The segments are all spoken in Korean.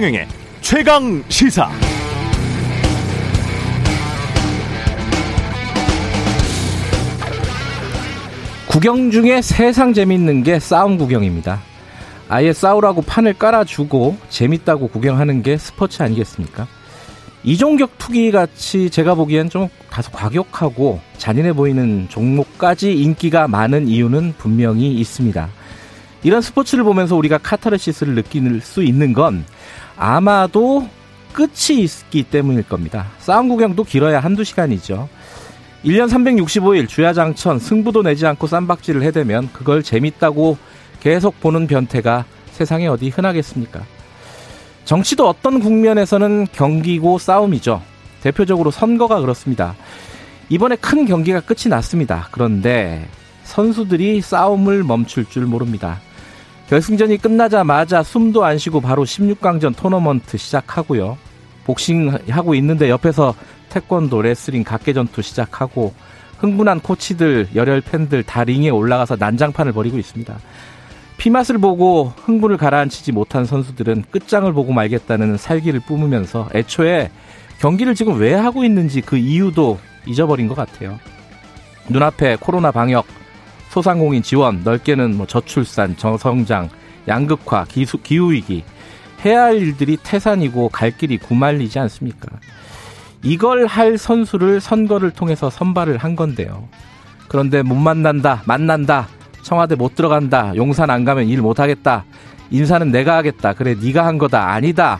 최경영의 최강 시사. 구경 중에 세상 재밌는 게 싸움 구경입니다. 아예 싸우라고 판을 깔아주고 재밌다고 구경하는 게 스포츠 아니겠습니까? 이종격 투기같이 제가 보기엔 좀 다소 과격하고 잔인해 보이는 종목까지 인기가 많은 이유는 분명히 있습니다. 이런 스포츠를 보면서 우리가 카타르시스를 느낄 수 있는 건 아마도 끝이 있기 때문일 겁니다. 싸움 구경도 길어야 한두 시간이죠. 1년 365일 주야장천 승부도 내지 않고 쌈박질을 해대면 그걸 재밌다고 계속 보는 변태가 세상에 어디 흔하겠습니까? 정치도 어떤 국면에서는 경기고 싸움이죠. 대표적으로 선거가 그렇습니다. 이번에 큰 경기가 끝이 났습니다. 그런데 선수들이 싸움을 멈출 줄 모릅니다. 결승전이 끝나자마자 숨도 안 쉬고 바로 16강전 토너먼트 시작하고요. 복싱하고 있는데 옆에서 태권도, 레슬링, 각개전투 시작하고 흥분한 코치들, 열혈 팬들 다 링에 올라가서 난장판을 벌이고 있습니다. 피맛을 보고 흥분을 가라앉히지 못한 선수들은 끝장을 보고 말겠다는 살기를 뿜으면서 애초에 경기를 지금 왜 하고 있는지 그 이유도 잊어버린 것 같아요. 눈앞에 코로나 방역, 소상공인 지원, 넓게는 저출산, 저성장, 양극화, 기후위기, 해야 할 일들이 태산이고 갈 길이 구말리지 않습니까? 이걸 할 선수를 선거를 통해서 선발을 한 건데요. 그런데 못 만난다, 청와대 못 들어간다, 용산 안 가면 일 못하겠다, 인사는 내가 하겠다, 그래 네가 한 거다, 아니다,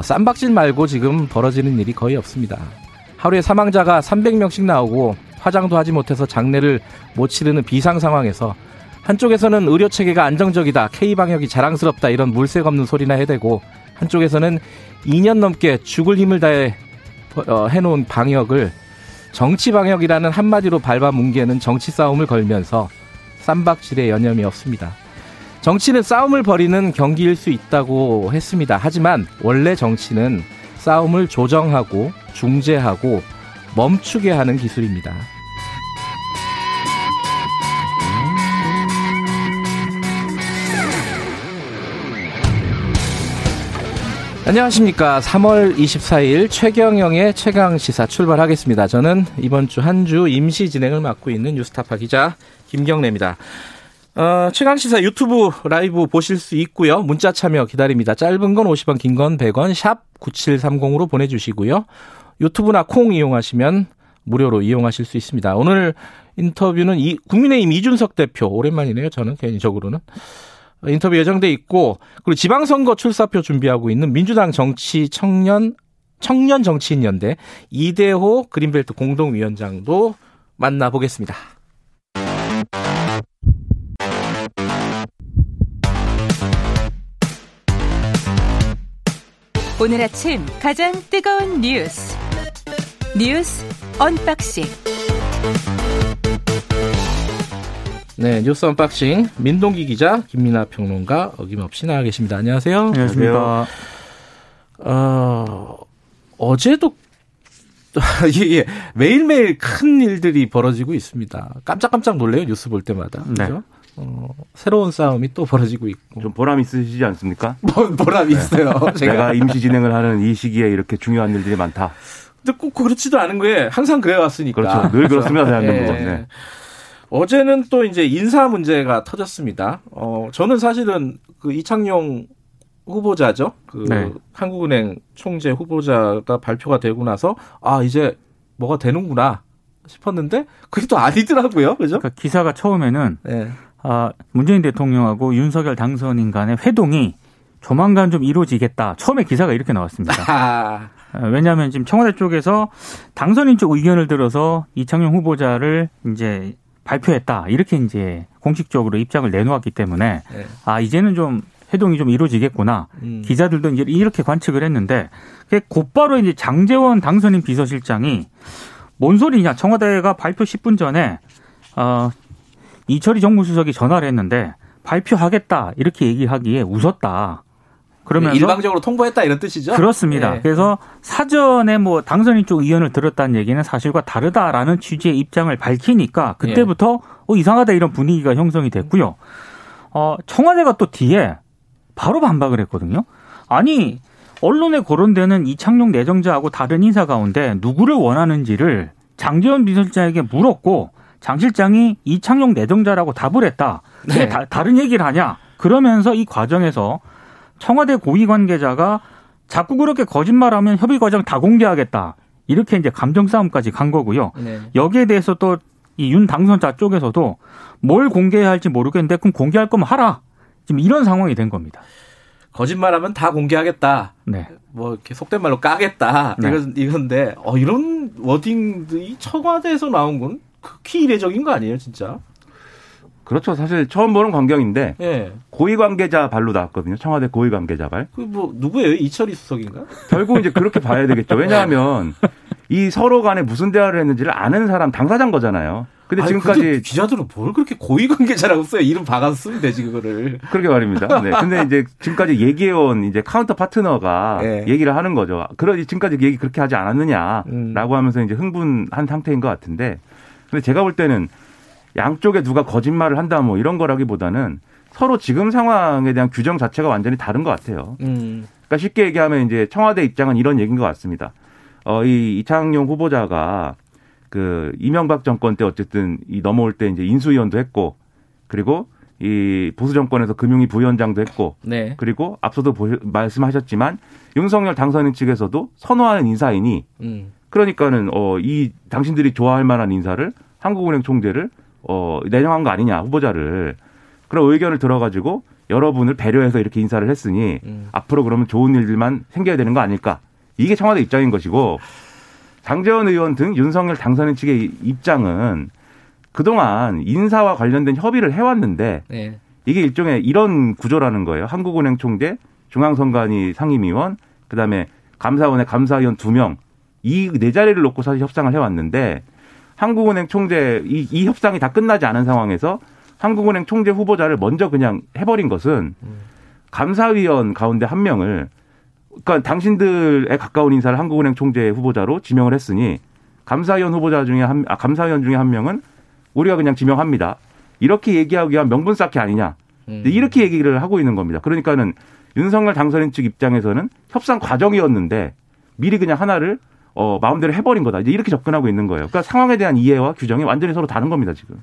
쌈박질 말고 지금 벌어지는 일이 거의 없습니다. 하루에 사망자가 300명씩 나오고 화장도 하지 못해서 장례를 못 치르는 비상 상황에서 한쪽에서는 의료체계가 안정적이다, K방역이 자랑스럽다, 이런 물색 없는 소리나 해대고, 한쪽에서는 2년 넘게 죽을 힘을 다해 해놓은 방역을 정치 방역이라는 한마디로 밟아뭉개는 정치 싸움을 걸면서 쌈박질에 여념이 없습니다. 정치는 싸움을 벌이는 경기일 수 있다고 했습니다. 하지만 원래 정치는 싸움을 조정하고 중재하고 멈추게 하는 기술입니다. 안녕하십니까. 3월 24일 최경영의 최강시사 출발하겠습니다. 저는 이번 주 한 주 임시 진행을 맡고 있는 뉴스타파 기자 김경래입니다. 최강시사 유튜브 라이브 보실 수 있고요. 문자 참여 기다립니다. 짧은 건 50원, 긴 건 100원, 샵 9730으로 보내주시고요. 유튜브나 콩 이용하시면 무료로 이용하실 수 있습니다. 오늘 인터뷰는 국민의힘 이준석 대표, 오랜만이네요. 저는 개인적으로는. 인터뷰 예정돼 있고, 그리고 지방선거 출사표 준비하고 있는 민주당 청년 정치인연대 이대호 그린벨트 공동위원장도 만나보겠습니다. 오늘 아침 가장 뜨거운 뉴스 언박싱. 네, 뉴스 언박싱 민동기 기자, 김민아 평론가 어김없이 나와 계십니다. 안녕하세요. 안녕하십니까. 어제도 예. 매일매일 큰 일들이 벌어지고 있습니다. 깜짝깜짝 놀래요, 뉴스 볼 때마다. 그렇죠? 네. 새로운 싸움이 또 벌어지고 있고. 좀 보람 있으시지 않습니까? 보람이 있어요. 네. 내가 임시 진행을 하는 이 시기에 이렇게 중요한 일들이 많다. 근데 꼭 그렇지도 않은 게 항상 그래 왔으니까. 그렇죠. 늘 그렇습니다, 대한민국은. 네. 네. 어제는 또 이제 인사 문제가 터졌습니다. 저는 사실은 그 이창용 후보자죠. 네. 한국은행 총재 후보자가 발표가 되고 나서 아, 이제 뭐가 되는구나 싶었는데 그게 또 아니더라고요. 그죠? 그러니까 기사가 처음에는 네. 문재인 대통령하고 윤석열 당선인 간의 회동이 조만간 좀 이루어지겠다. 처음에 기사가 이렇게 나왔습니다. 왜냐하면 지금 청와대 쪽에서 당선인 쪽 의견을 들어서 이창용 후보자를 이제 발표했다, 이렇게 이제 공식적으로 입장을 내놓았기 때문에 네. 아, 이제는 좀 회동이 좀 이루어지겠구나. 기자들도 이제 이렇게 관측을 했는데, 곧바로 이제 장제원 당선인 비서실장이 뭔 소리냐, 청와대가 발표 10분 전에 이철희 정무수석이 전화를 했는데 발표하겠다 이렇게 얘기하기에 웃었다. 그러면서 일방적으로 통보했다, 이런 뜻이죠? 그렇습니다. 네. 그래서 사전에 뭐 당선인 쪽 의견을 들었다는 얘기는 사실과 다르다라는 취지의 입장을 밝히니까 그때부터 이상하다 이런 분위기가 형성이 됐고요. 청와대가 또 뒤에 바로 반박을 했거든요. 아니 언론에 거론되는 이창용 내정자하고 다른 인사 가운데 누구를 원하는지를 장제원 비서실장에게 물었고 장 실장이 이창용 내정자라고 답을 했다. 네. 다른 얘기를 하냐. 그러면서 이 과정에서 청와대 고위 관계자가 자꾸 그렇게 거짓말하면 협의 과정 다 공개하겠다. 이렇게 이제 감정 싸움까지 간 거고요. 네. 여기에 대해서 또 이 윤 당선자 쪽에서도 뭘 공개해야 할지 모르겠는데 그럼 공개할 거면 하라. 지금 이런 상황이 된 겁니다. 거짓말하면 다 공개하겠다. 네. 뭐 이렇게 속된 말로 까겠다. 네. 이건데 이런 워딩이 청와대에서 나온 건 극히 이례적인 거 아니에요, 진짜? 그렇죠. 사실 처음 보는 광경인데 예. 고위 관계자 발로 나왔거든요. 청와대 고위 관계자 발. 그 뭐 누구예요? 이철희 수석인가? 결국 이제 그렇게 봐야 되겠죠. 왜냐하면 이 서로 간에 무슨 대화를 했는지를 아는 사람 당사자인 거잖아요. 근데 지금까지 기자들은 뭘 그렇게 고위 관계자라고 써요? 이름 박아서 쓰면 되지 그거를. 그러게 말입니다. 네. 근데 이제 지금까지 얘기해온 이제 카운터 파트너가 네. 얘기를 하는 거죠. 그러지 지금까지 얘기 그렇게 하지 않았느냐라고 하면서 이제 흥분한 상태인 것 같은데. 근데 제가 볼 때는 양쪽에 누가 거짓말을 한다 뭐 이런 거라기보다는 서로 지금 상황에 대한 규정 자체가 완전히 다른 것 같아요. 그러니까 쉽게 얘기하면 이제 청와대 입장은 이런 얘기인 것 같습니다. 이 이창용 후보자가 그 이명박 정권 때 어쨌든 이 넘어올 때 이제 인수위원도 했고 그리고 이 보수 정권에서 금융위 부위원장도 했고 네. 그리고 앞서도 말씀하셨지만 윤석열 당선인 측에서도 선호하는 인사이니 그러니까는 이 당신들이 좋아할 만한 인사를 한국은행 총재를 내정한 거 아니냐 후보자를 그런 의견을 들어가지고 여러분을 배려해서 이렇게 인사를 했으니 앞으로 그러면 좋은 일들만 생겨야 되는 거 아닐까 이게 청와대 입장인 것이고 장제원 의원 등 윤석열 당선인 측의 입장은 그동안 인사와 관련된 협의를 해왔는데 네. 이게 일종의 이런 구조라는 거예요. 한국은행 총재, 중앙선관위 상임위원, 그다음에 감사원의 감사위원 2명 이 네 자리를 놓고 사실 협상을 해왔는데 한국은행 총재 이 협상이 다 끝나지 않은 상황에서 한국은행 총재 후보자를 먼저 그냥 해버린 것은 감사위원 가운데 한 명을 그러니까 당신들에 가까운 인사를 한국은행 총재 후보자로 지명을 했으니 감사위원 후보자 중에 감사위원 중에 한 명은 우리가 그냥 지명합니다. 이렇게 얘기하기 위한 명분 쌓기 아니냐. 이렇게 얘기를 하고 있는 겁니다. 그러니까는 윤석열 당선인 측 입장에서는 협상 과정이었는데 미리 그냥 하나를 마음대로 해버린 거다. 이제 이렇게 접근하고 있는 거예요. 그러니까 상황에 대한 이해와 규정이 완전히 서로 다른 겁니다, 지금.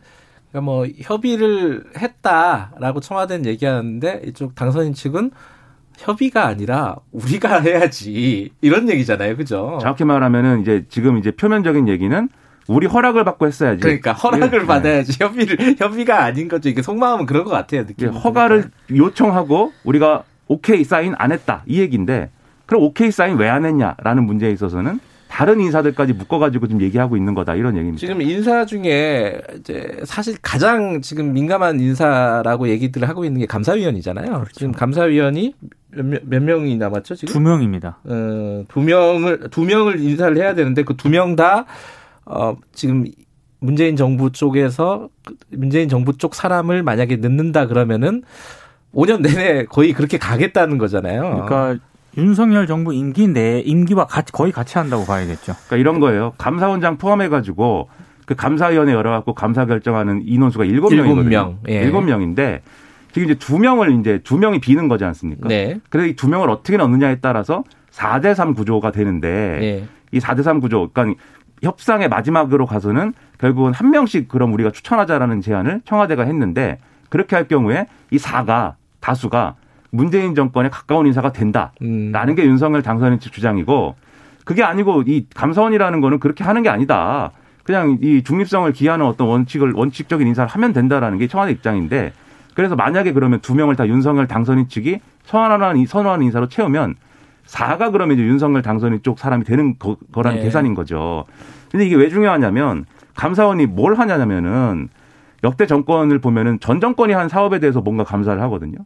그러니까 뭐 협의를 했다라고 청와대는 얘기하는데 이쪽 당선인 측은 협의가 아니라 우리가 해야지 이런 얘기잖아요, 그죠? 정확히 말하면은 이제 지금 이제 표면적인 얘기는 우리 허락을 받고 했어야지. 그러니까 허락을 예. 받아야지 협의가 아닌 거죠. 이게 속마음은 그런 것 같아요, 느낌. 허가를 요청하고 우리가 오케이 사인 안 했다 이 얘기인데 그럼 오케이 사인 왜 안 했냐라는 문제에 있어서는. 다른 인사들까지 묶어가지고 지금 얘기하고 있는 거다 이런 얘기입니다. 지금 인사 중에 이제 사실 가장 지금 민감한 인사라고 얘기들을 하고 있는 게 감사위원이잖아요. 그렇죠. 지금 감사위원이 몇 명이 남았죠 지금? 2명입니다. 두 명을 인사를 해야 되는데 그 2명 다 지금 문재인 정부 쪽에서 문재인 정부 쪽 사람을 만약에 넣는다 그러면은 5년 내내 거의 그렇게 가겠다는 거잖아요. 그러니까. 윤석열 정부 임기 내 임기와 거의 같이 한다고 봐야겠죠. 그러니까 이런 거예요. 감사원장 포함해가지고 그 감사위원회 열어갖고 감사 결정하는 인원수가 7명이거든요. 7명인데 지금 이제 2명을 이제 2명이 비는 거지 않습니까? 네. 그래서 이 2명을 어떻게 넣느냐에 따라서 4대3 구조가 되는데 네. 이 4대3 구조, 그러니까 협상의 마지막으로 가서는 결국은 한 명씩 그럼 우리가 추천하자라는 제안을 청와대가 했는데 그렇게 할 경우에 이 4가 다수가 문재인 정권에 가까운 인사가 된다라는 게 윤석열 당선인 측 주장이고 그게 아니고 이 감사원이라는 거는 그렇게 하는 게 아니다. 그냥 이 중립성을 기하는 어떤 원칙적인 인사를 하면 된다라는 게 청와대 입장인데 그래서 만약에 그러면 2명을 다 윤석열 당선인 측이 선호하는 인사로 채우면 4가 그러면 이제 윤석열 당선인 쪽 사람이 되는 거라는 네. 계산인 거죠. 근데 이게 왜 중요하냐면 감사원이 뭘 하냐면은 역대 정권을 보면은 전 정권이 한 사업에 대해서 뭔가 감사를 하거든요.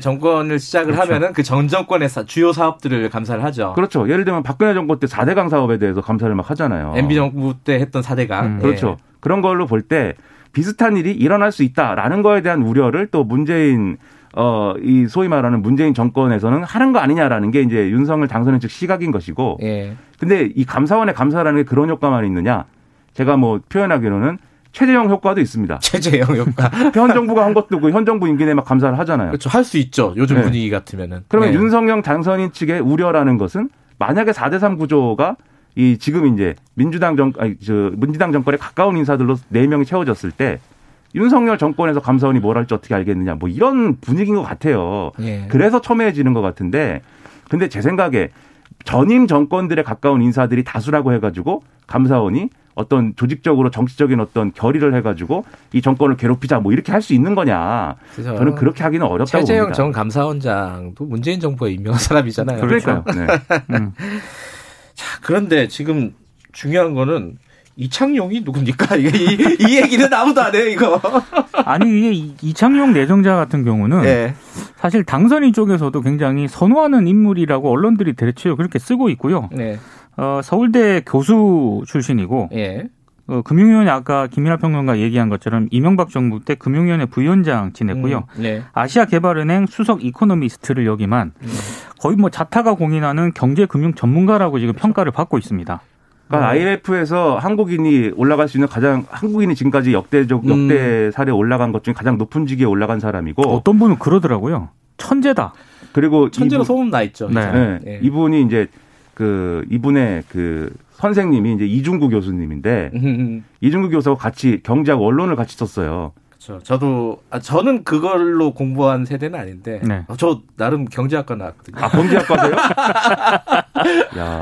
정권을 시작을 그렇죠. 하면은 그 전 정권의 주요 사업들을 감사를 하죠. 그렇죠. 예를 들면 박근혜 정권 때 4대강 사업에 대해서 감사를 막 하잖아요. MB 정부 때 했던 4대강. 그렇죠. 예. 그런 걸로 볼 때 비슷한 일이 일어날 수 있다라는 거에 대한 우려를 또 문재인 이 소위 말하는 문재인 정권에서는 하는 거 아니냐라는 게 이제 윤석열 당선인 측 시각인 것이고. 예. 근데 이 감사원의 감사라는 게 그런 효과만 있느냐? 제가 뭐 표현하기로는 최재형 효과도 있습니다. 최재형 효과. 현 정부가 한 것도 그 현 정부 임기 내에 막 감사를 하잖아요. 그렇죠. 할 수 있죠. 요즘 네. 분위기 같으면은. 그러면 네. 윤석열 당선인 측의 우려라는 것은 만약에 4대3 구조가 이 지금 이제 민주당 정권에 가까운 인사들로 4명이 채워졌을 때 윤석열 정권에서 감사원이 뭘 할지 어떻게 알겠느냐 뭐 이런 분위기인 것 같아요. 예. 그래서 첨예해지는 것 같은데 근데 제 생각에 전임 정권들에 가까운 인사들이 다수라고 해가지고 감사원이 어떤 조직적으로 정치적인 어떤 결의를 해가지고 이 정권을 괴롭히자 뭐 이렇게 할 수 있는 거냐. 저는 그렇게 하기는 어렵다고 봅니다. 최재형 전 감사원장도 문재인 정부에 임명한 사람이잖아요. 그러니까요. 네. 자, 그런데 지금 중요한 거는 이창용이 누굽니까? 이 얘기는 아무도 안 해요, 이거. 아니, 이게 이창용 내정자 같은 경우는 네. 사실 당선인 쪽에서도 굉장히 선호하는 인물이라고 언론들이 대체로 그렇게 쓰고 있고요. 네. 서울대 교수 출신이고 예. 금융위원회 아까 김민아 평론가 얘기한 것처럼 이명박 정부 때 금융위원회 부위원장 지냈고요. 네. 아시아개발은행 수석 이코노미스트를 역임한 거의 뭐 자타가 공인하는 경제금융 전문가라고 지금 그렇죠. 평가를 받고 있습니다. 그러니까 IMF에서 한국인이 올라갈 수 있는 가장 한국인이 지금까지 역대 사례에 올라간 것 중에 가장 높은 직위에 올라간 사람이고 어떤 분은 그러더라고요. 천재다. 그리고 천재로 소문 나 있죠. 네. 네. 네. 이분이 이제 이분의 선생님이 이제 이중구 교수님인데 이중구 교수하고 같이 경제학 원론을 같이 썼어요. 그렇죠. 저는 그걸로 공부한 세대는 아닌데 네. 저 나름 경제학과 나왔거든요. 아, 경제학과세요?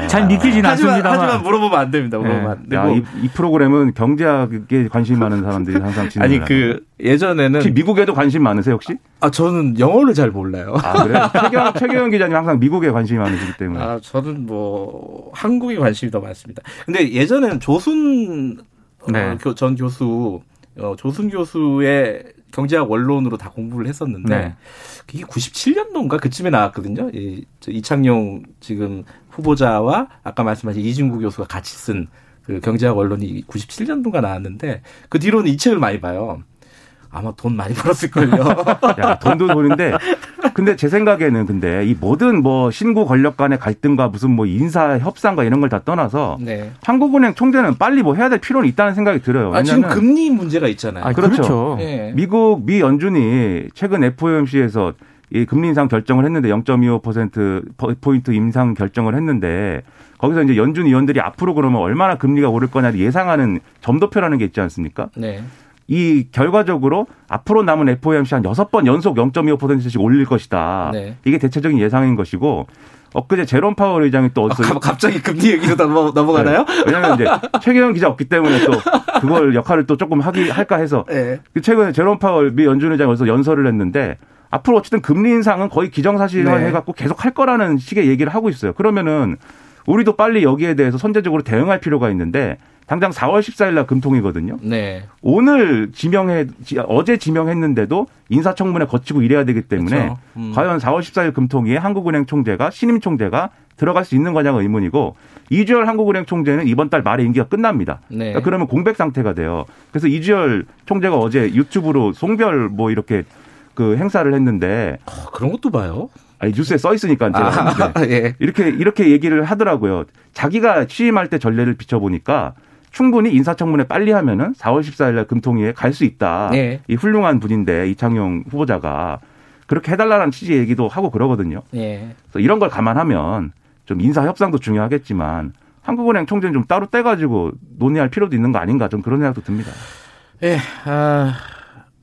잘 믿기진 않습니다만. 하지만 물어보면 안 됩니다. 물어보면. 네. 야, 이 프로그램은 경제학에 관심 많은 사람들이 항상 진행을 아니 예전에는 혹시 미국에도 관심 많으세요 혹시? 아 저는 영어를 잘 몰라요. 아 그래요? 최경영 기자님 항상 미국에 관심이 많으시기 때문에. 아 저는 뭐 한국에 관심이 더 많습니다. 근데 예전에는 조순 네. 전 교수 조순 교수의 경제학 원론으로 다 공부를 했었는데 네. 이게 97년도인가 그쯤에 나왔거든요. 이창용 지금 후보자와 아까 말씀하신 이진구 교수가 같이 쓴 그 경제학 원론이 97년도인가 나왔는데 그 뒤로는 이 책을 많이 봐요. 아마 돈 많이 벌었을걸요. 야, 돈도 돈인데. 근데 제 생각에는 근데 이 모든 뭐 신구 권력 간의 갈등과 무슨 뭐 인사 협상과 이런 걸 다 떠나서 네. 한국은행 총재는 빨리 뭐 해야 될 필요는 있다는 생각이 들어요. 아, 지금 금리 문제가 있잖아요. 아, 그렇죠. 네. 미 연준이 최근 FOMC에서 이 금리 인상 결정을 했는데 0.25%포인트 인상 결정을 했는데 거기서 이제 연준 위원들이 앞으로 그러면 얼마나 금리가 오를 거냐를 예상하는 점도표라는 게 있지 않습니까? 네. 이 결과적으로 앞으로 남은 FOMC 한 6번 연속 0.25%씩 올릴 것이다. 네. 이게 대체적인 예상인 것이고 엊그제 제롬 파월 의장이 또 어디서 갑자기 금리 얘기로 넘어가나요? 네. 왜냐하면 이제 최경영 기자 없기 때문에 또 그걸 역할을 또 조금 할까 해서 네. 최근에 제롬 파월 미 연준 의장이 어디서 연설을 했는데 앞으로 어쨌든 금리 인상은 거의 기정사실화 네. 해갖고 계속 할 거라는 식의 얘기를 하고 있어요. 그러면은 우리도 빨리 여기에 대해서 선제적으로 대응할 필요가 있는데 당장 4월 14일 날 금통이거든요. 네. 어제 지명했는데도 인사청문회 거치고 이래야 되기 때문에 그렇죠. 과연 4월 14일 금통위에 한국은행 총재가 신임 총재가 들어갈 수 있는 거냐가 의문이고 이주열 한국은행 총재는 이번 달 말에 임기가 끝납니다. 네. 그러니까 그러면 공백 상태가 돼요. 그래서 이주열 총재가 어제 유튜브로 송별 뭐 이렇게 그 행사를 했는데 그런 것도 봐요. 아니, 뉴스에 써 있으니까 제가 예. 이렇게 얘기를 하더라고요. 자기가 취임할 때 전례를 비춰보니까 충분히 인사청문회 빨리 하면은 4월 14일 날 금통위에 갈 수 있다. 예. 이 훌륭한 분인데 이창용 후보자가 그렇게 해달라는 취지의 얘기도 하고 그러거든요. 예. 그래서 이런 걸 감안하면 좀 인사 협상도 중요하겠지만 한국은행 총재는 좀 따로 떼가지고 논의할 필요도 있는 거 아닌가 좀 그런 생각도 듭니다. 예,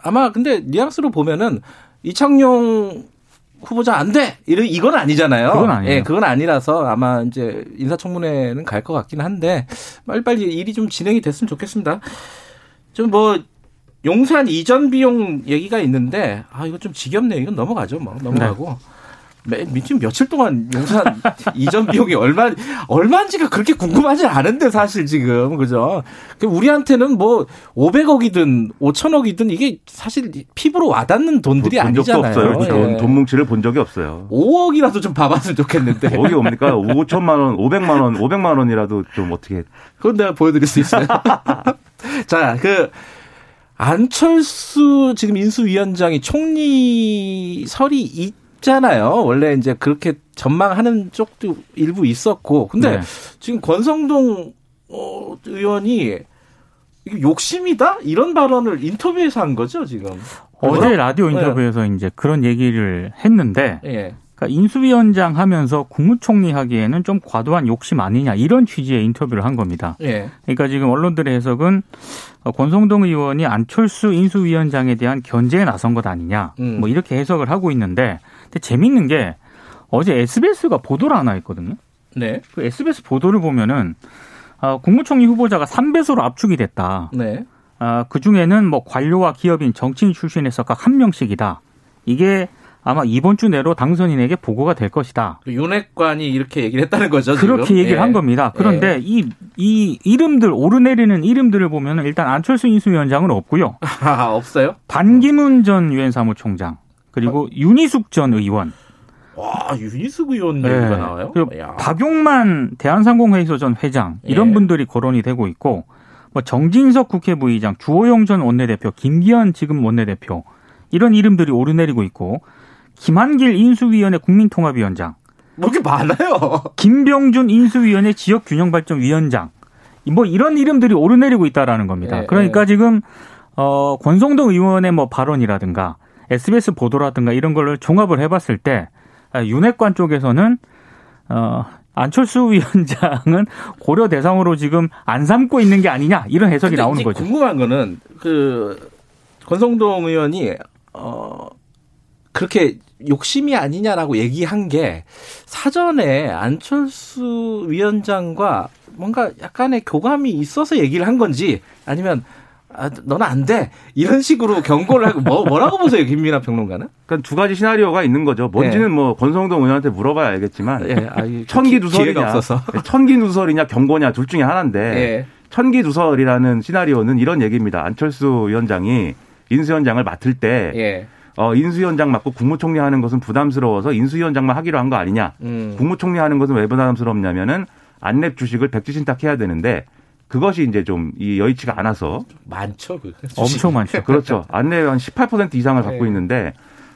아마 근데 뉘앙스로 보면은 이창용 후보자 안 돼! 이건 아니잖아요. 그건 아니에요. 예, 그건 아니라서 아마 이제 인사청문회는 갈 것 같긴 한데, 빨리빨리 일이 좀 진행이 됐으면 좋겠습니다. 좀 용산 이전 비용 얘기가 있는데, 이거 좀 지겹네요. 이건 넘어가죠. 넘어가고. 네. 지금 며칠 동안 용산 이전 비용이 얼마인지가 그렇게 궁금하지 않은데, 사실 지금. 그죠? 우리한테는 500억이든 5천억이든 이게 사실 피부로 와닿는 돈들이 아니잖아요. 본 적도 없어요. 그렇죠? 예. 돈 뭉치를 본 적이 없어요. 5억이라도 좀 봐봤으면 좋겠는데. 5억이 뭡니까? 5천만 원, 500만 원이라도 좀 어떻게. 그건 내가 보여드릴 수 있어요. 자, 안철수 지금 인수위원장이 총리설이 있잖아요. 원래 이제 그렇게 전망하는 쪽도 일부 있었고. 근데 지금 권성동 의원이 이게 욕심이다? 이런 발언을 인터뷰에서 한 거죠, 지금? 어제 라디오 인터뷰에서 네. 이제 그런 얘기를 했는데, 네. 그러니까 인수위원장 하면서 국무총리 하기에는 좀 과도한 욕심 아니냐, 이런 취지의 인터뷰를 한 겁니다. 네. 그러니까 지금 언론들의 해석은 권성동 의원이 안철수 인수위원장에 대한 견제에 나선 것 아니냐, 뭐 이렇게 해석을 하고 있는데, 근데 재밌는 게 어제 SBS가 보도를 하나 했거든요. 네. 그 SBS 보도를 보면은, 국무총리 후보자가 3배수로 압축이 됐다. 네. 그 중에는 뭐 관료와 기업인, 정치인 출신에서 각 한 명씩이다. 이게 아마 이번 주 내로 당선인에게 보고가 될 것이다. 윤핵관이 이렇게 얘기를 했다는 거죠. 그렇게 지금? 얘기를 예. 한 겁니다. 그런데 예. 이 이름들 오르내리는 이름들을 보면 일단 안철수 인수위원장은 없고요. 아, 없어요? 반기문 전 유엔 사무총장 그리고 윤희숙 전 의원. 와, 윤희숙 의원 얘기가 네. 나와요? 박용만 대한상공회의소 전 회장 이런 예. 분들이 거론이 되고 있고 뭐 정진석 국회부의장, 주호영 전 원내대표, 김기현 지금 원내대표 이런 이름들이 오르내리고 있고 김한길 인수위원회 국민통합위원장 뭐 이렇게 많아요. 김병준 인수위원회 지역균형발전위원장 뭐 이런 이름들이 오르내리고 있다라는 겁니다. 예, 그러니까 예. 지금 권성동 의원의 뭐 발언이라든가 SBS 보도라든가 이런 걸 종합을 해봤을 때 윤핵관 쪽에서는 안철수 위원장은 고려 대상으로 지금 안 삼고 있는 게 아니냐 이런 해석이 나오는 거죠. 궁금한 거는 그 권성동 의원이 그렇게 욕심이 아니냐라고 얘기한 게 사전에 안철수 위원장과 뭔가 약간의 교감이 있어서 얘기를 한 건지 아니면 아, 너는 안 돼. 이런 식으로 경고를 하고 뭐라고 보세요, 김민아 평론가는? 그러니까 두 가지 시나리오가 있는 거죠. 뭔지는 예. 뭐 권성동 의원한테 물어봐야 알겠지만 예. 아, 천기누설이냐 경고냐 둘 중에 하나인데 예. 천기누설이라는 시나리오는 이런 얘기입니다. 안철수 위원장이 인수위원장을 맡을 때 예. 인수위원장 맡고 국무총리 하는 것은 부담스러워서 인수위원장만 하기로 한 거 아니냐. 국무총리 하는 것은 왜 부담스럽냐면은 안랩 주식을 백지신탁해야 되는데 그것이 이제 좀 여의치가 않아서. 많죠. 엄청 많죠. 그렇죠. 안내 한 18% 이상을 갖고 네. 있는데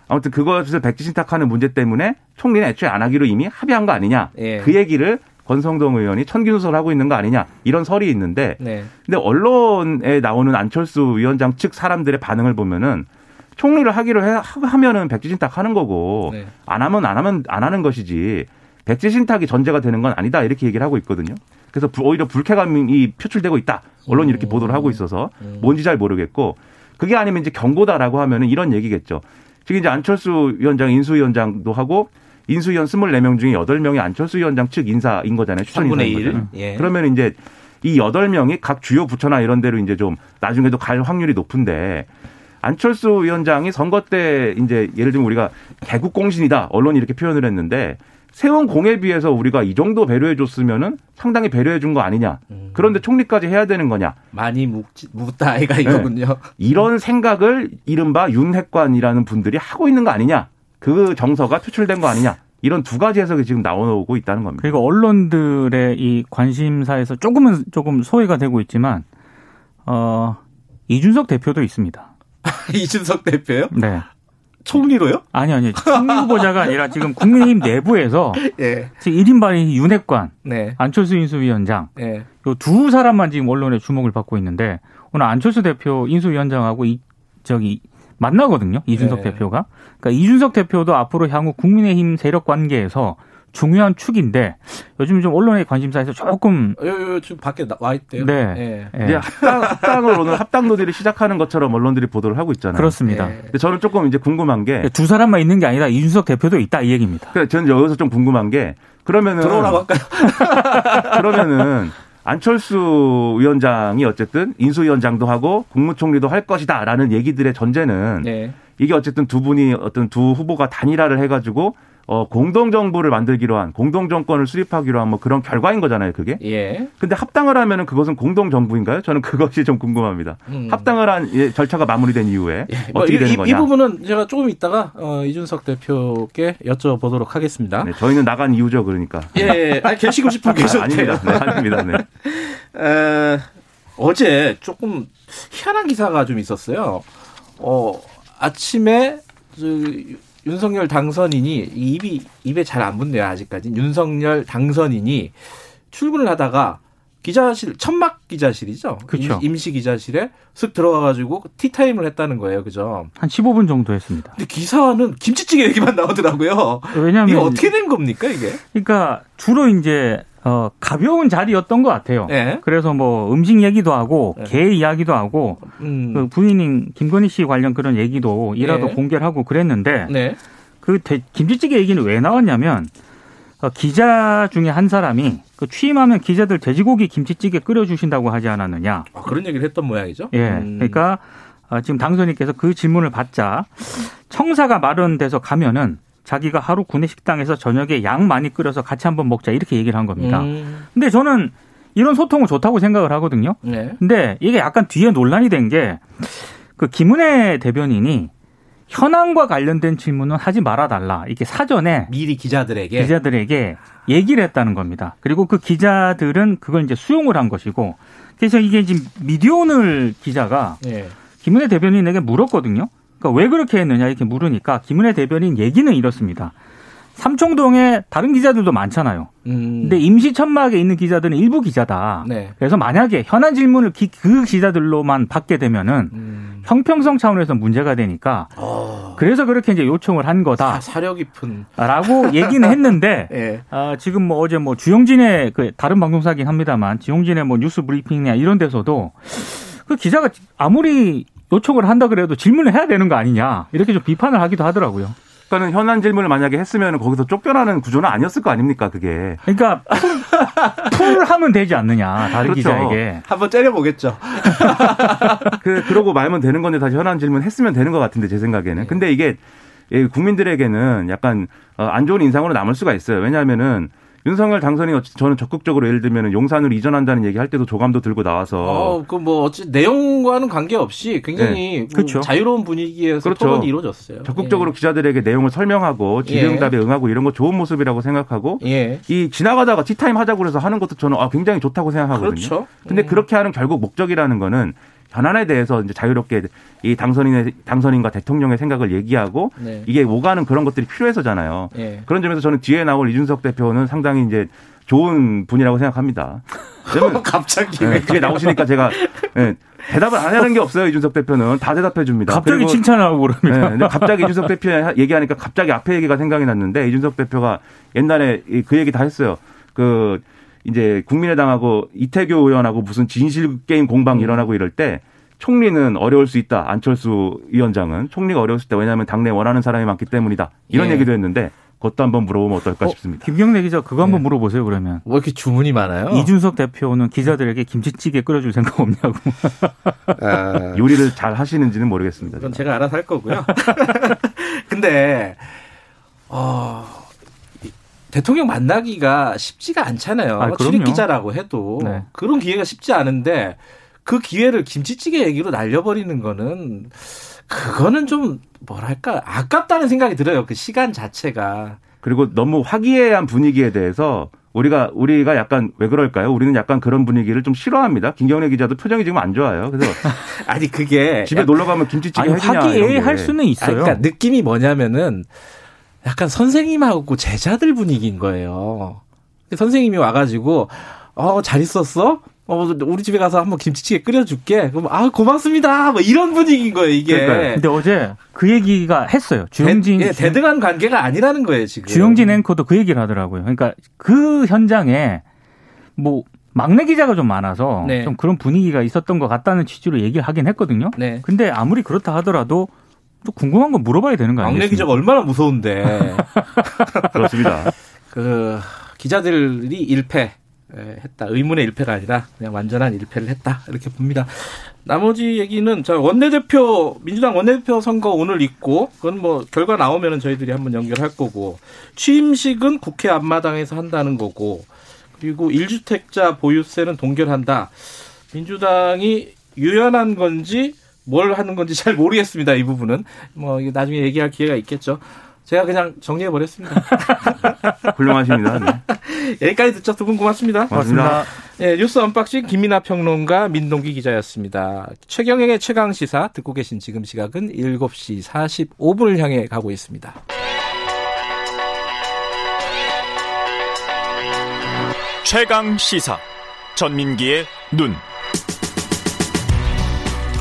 아무튼 그것을 백지신탁하는 문제 때문에 총리는 애초에 안 하기로 이미 합의한 거 아니냐. 네. 그 얘기를 권성동 의원이 천기누설하고 있는 거 아니냐. 이런 설이 있는데 네. 근데 언론에 나오는 안철수 위원장 측 사람들의 반응을 보면은 총리를 하기로 하면은 백지신탁하는 거고 네. 안 하는 것이지 백지신탁이 전제가 되는 건 아니다 이렇게 얘기를 하고 있거든요. 그래서 오히려 불쾌감이 표출되고 있다. 언론이 이렇게 보도를 하고 있어서 뭔지 잘 모르겠고 그게 아니면 이제 경고다라고 하면은 이런 얘기겠죠. 지금 이제 안철수 위원장, 인수위원장도 하고 인수위원 24명 중에 8명이 안철수 위원장 측 인사인 거잖아요. 추천 인사인 거잖아요. 예. 그러면 이제 이 8명이 각 주요 부처나 이런 데로 이제 좀 나중에도 갈 확률이 높은데 안철수 위원장이 선거 때 이제 예를 들면 우리가 개국공신이다. 언론이 이렇게 표현을 했는데 세운 공에 비해서 우리가 이 정도 배려해 줬으면은 상당히 배려해 준 거 아니냐. 그런데 총리까지 해야 되는 거냐. 많이 묻다 아이가 이거군요. 네. 이런 생각을 이른바 윤핵관이라는 분들이 하고 있는 거 아니냐. 그 정서가 표출된 거 아니냐. 이런 두 가지 해석이 지금 나오고 있다는 겁니다. 그리고 언론들의 이 관심사에서 조금 소외가 되고 있지만 이준석 대표도 있습니다. 이준석 대표요? 네. 총리로요? 아니요. 총리 후보자가 아니라 지금 국민의힘 내부에서 예. 지금 1인방이 윤핵관, 네. 안철수 인수위원장 예. 이 두 사람만 지금 언론에 주목을 받고 있는데 오늘 안철수 대표 인수위원장하고 만나거든요. 이준석 예. 대표가. 그러니까 이준석 대표도 앞으로 향후 국민의힘 세력 관계에서 중요한 축인데 요즘 좀 언론의 관심사에서 조금 지금 밖에 와 있대요. 네, 예. 이제 합당을 오늘 합당 논의를 시작하는 것처럼 언론들이 보도를 하고 있잖아요. 그렇습니다. 예. 근데 저는 조금 이제 궁금한 게 두 사람만 있는 게 아니라 이준석 대표도 있다 이 얘기입니다. 그러니까 저는 여기서 좀 궁금한 게 그러면은 들어오라고 할까요? 그러면은 안철수 위원장이 어쨌든 인수위원장도 하고 국무총리도 할 것이다라는 얘기들의 전제는 예. 이게 어쨌든 두 분이 어떤 두 후보가 단일화를 해가지고. 공동정부를 만들기로 한, 공동정권을 수립하기로 한, 뭐 그런 결과인 거잖아요, 그게. 예. 근데 합당을 하면은 그것은 공동정부인가요? 저는 그것이 좀 궁금합니다. 합당을 한 절차가 마무리된 이후에. 예. 어떻게 되는 거냐. 이 부분은 제가 조금 이따가, 이준석 대표께 여쭤보도록 하겠습니다. 네, 저희는 나간 이유죠, 그러니까. 예. 아니, 계시고 싶은 계속. 아닙니다. 네, 아닙니다. 네. 어제 조금 희한한 기사가 좀 있었어요. 아침에, 윤석열 당선인이 입에 잘 안 붙네요 아직까지. 윤석열 당선인이 출근을 하다가 기자실, 천막 기자실이죠. 그렇죠. 임시 기자실에 쓱 들어가가지고 티타임을 했다는 거예요. 그죠? 한 15분 정도 했습니다. 근데 기사는 김치찌개 얘기만 나오더라고요. 왜냐면 이게 어떻게 된 겁니까, 이게? 그러니까 주로 이제 가벼운 자리였던 것 같아요. 네. 그래서 뭐 음식 얘기도 하고, 네. 개 이야기도 하고, 그 부인인 김건희 씨 관련 그런 얘기도 이라도 네. 공개를 하고 그랬는데, 네. 그 김치찌개 얘기는 왜 나왔냐면, 기자 중에 한 사람이 그 취임하면 기자들 돼지고기 김치찌개 끓여주신다고 하지 않았느냐. 아, 그런 얘기를 했던 모양이죠. 예. 그러니까 지금 당선인께서 그 질문을 받자 청사가 마련돼서 가면은 자기가 하루 구내식당에서 저녁에 양 많이 끓여서 같이 한번 먹자 이렇게 얘기를 한 겁니다. 근데 저는 이런 소통은 좋다고 생각을 하거든요. 네. 근데 이게 약간 뒤에 논란이 된 게 그 김은혜 대변인이 현황과 관련된 질문은 하지 말아달라. 이렇게 사전에 미리 기자들에게 얘기를 했다는 겁니다. 그리고 그 기자들은 그걸 이제 수용을 한 것이고, 그래서 이게 지금 미디오늘 기자가 네. 김은혜 대변인에게 물었거든요. 그러니까 왜 그렇게 했느냐 이렇게 물으니까 김은혜 대변인 얘기는 이렇습니다. 삼청동에 다른 기자들도 많잖아요. 근데 임시 천막에 있는 기자들은 일부 기자다. 네. 그래서 만약에 현안 질문을 그 기자들로만 받게 되면은 형평성 차원에서 문제가 되니까 그래서 그렇게 이제 요청을 한 거다. 사려 깊은라고 얘기는 했는데 예. 지금 뭐 어제 뭐 주영진의 그 다른 방송사긴 합니다만 주영진의 뭐 뉴스 브리핑이나 이런 데서도 그 기자가 아무리 요청을 한다 그래도 질문을 해야 되는 거 아니냐 이렇게 좀 비판을 하기도 하더라고요. 그러니까는 현안 질문을 만약에 했으면 거기서 쫓겨나는 구조는 아니었을 거 아닙니까 그게. 그러니까 풀하면 되지 않느냐 다른 그렇죠. 기자에게. 한번 째려보겠죠. 그러고 말면 되는 건데 다시 현안 질문 했으면 되는 것 같은데 제 생각에는. 네. 근데 이게 국민들에게는 약간 안 좋은 인상으로 남을 수가 있어요. 왜냐하면은 윤석열 당선인 저는 적극적으로 예를 들면 용산으로 이전한다는 얘기할 때도 조감도 들고 나와서 그 뭐 어찌 내용과는 관계없이 굉장히 네. 그렇죠. 자유로운 분위기에서 그렇죠. 토론이 이루어졌어요. 적극적으로 예. 기자들에게 내용을 설명하고 질의응답에 예. 응하고 이런 거 좋은 모습이라고 생각하고 예. 이 지나가다가 티타임 하자고 해서 하는 것도 저는 굉장히 좋다고 생각하거든요. 그렇죠. 근데 그렇게 하는 결국 목적이라는 거는 현안에 대해서 이제 자유롭게 이 당선인과 대통령의 생각을 얘기하고 네. 이게 오가는 그런 것들이 필요해서잖아요. 네. 그런 점에서 저는 뒤에 나올 이준석 대표는 상당히 이제 좋은 분이라고 생각합니다. 갑자기 네, 뒤에 나오시니까 제가 네, 대답을 안 하는 게 없어요. 이준석 대표는 다 대답해 줍니다. 갑자기 그리고, 칭찬하고 그럽니다. 네, 갑자기 이준석 대표 얘기하니까 갑자기 앞에 얘기가 생각이 났는데 이준석 대표가 옛날에 그 얘기 다 했어요. 그 이제 국민의당하고 이태규 의원하고 무슨 진실게임 공방 일어나고 이럴 때 총리는 어려울 수 있다. 안철수 위원장은 총리가 어려울 수 있다. 왜냐하면 당내 원하는 사람이 많기 때문이다. 이런 예. 얘기도 했는데 그것도 한번 물어보면 어떨까 싶습니다. 김경래 기자 그거 한번 네. 물어보세요 그러면. 왜 이렇게 주문이 많아요? 이준석 대표는 기자들에게 김치찌개 끓여줄 생각 없냐고. 요리를 잘 하시는지는 모르겠습니다. 그건 제가 알아서 할 거고요. 근데 대통령 만나기가 쉽지가 않잖아요. 아, 출입기자라고 해도 네. 그런 기회가 쉽지 않은데 그 기회를 김치찌개 얘기로 날려버리는 거는 그거는 좀 뭐랄까 아깝다는 생각이 들어요. 그 시간 자체가. 그리고 너무 화기애애한 분위기에 대해서 우리가 약간 왜 그럴까요? 우리는 약간 그런 분위기를 좀 싫어합니다. 김경래 기자도 표정이 지금 안 좋아요. 그래서 아니 그게 집에 놀러 가면 김치찌개 해주냐. 화기애애할 수는 있어요. 그러니까 느낌이 뭐냐면은 약간 선생님하고 제자들 분위기인 거예요. 선생님이 와가지고 잘 있었어? 우리 집에 가서 한번 김치찌개 끓여줄게. 그럼 고맙습니다. 뭐 이런 분위기인 거예요 이게. 그러니까요. 근데 어제 그 얘기가 했어요. 주영진 대등한 관계가 아니라는 거예요 지금. 주영진 앵커도 그 얘기를 하더라고요. 그러니까 그 현장에 뭐 막내 기자가 좀 많아서 네. 좀 그런 분위기가 있었던 것 같다는 취지로 얘기를 하긴 했거든요. 네. 근데 아무리 그렇다 하더라도. 또 궁금한 거 물어봐야 되는 거 아니에요? 막내 기자가 얼마나 무서운데. 그렇습니다. 기자들이 일패했다. 의문의 일패가 아니라 그냥 완전한 일패를 했다. 이렇게 봅니다. 나머지 얘기는 민주당 원내대표 선거 오늘 있고 그건 뭐 결과 나오면은 저희들이 한번 연결할 거고 취임식은 국회 앞마당에서 한다는 거고 그리고 1주택자 보유세는 동결한다. 민주당이 유연한 건지 뭘 하는 건지 잘 모르겠습니다. 이 부분은 뭐 나중에 얘기할 기회가 있겠죠. 제가 그냥 정리해 버렸습니다. 훌륭하십니다. 네. 여기까지 듣자. 두 분 고맙습니다. 고맙습니다. 네, 뉴스 언박싱 김민아 평론가 민동기 기자였습니다. 최경영의 최강시사 듣고 계신 지금 시각은 7시 45분을 향해 가고 있습니다. 최강시사 전민기의 눈.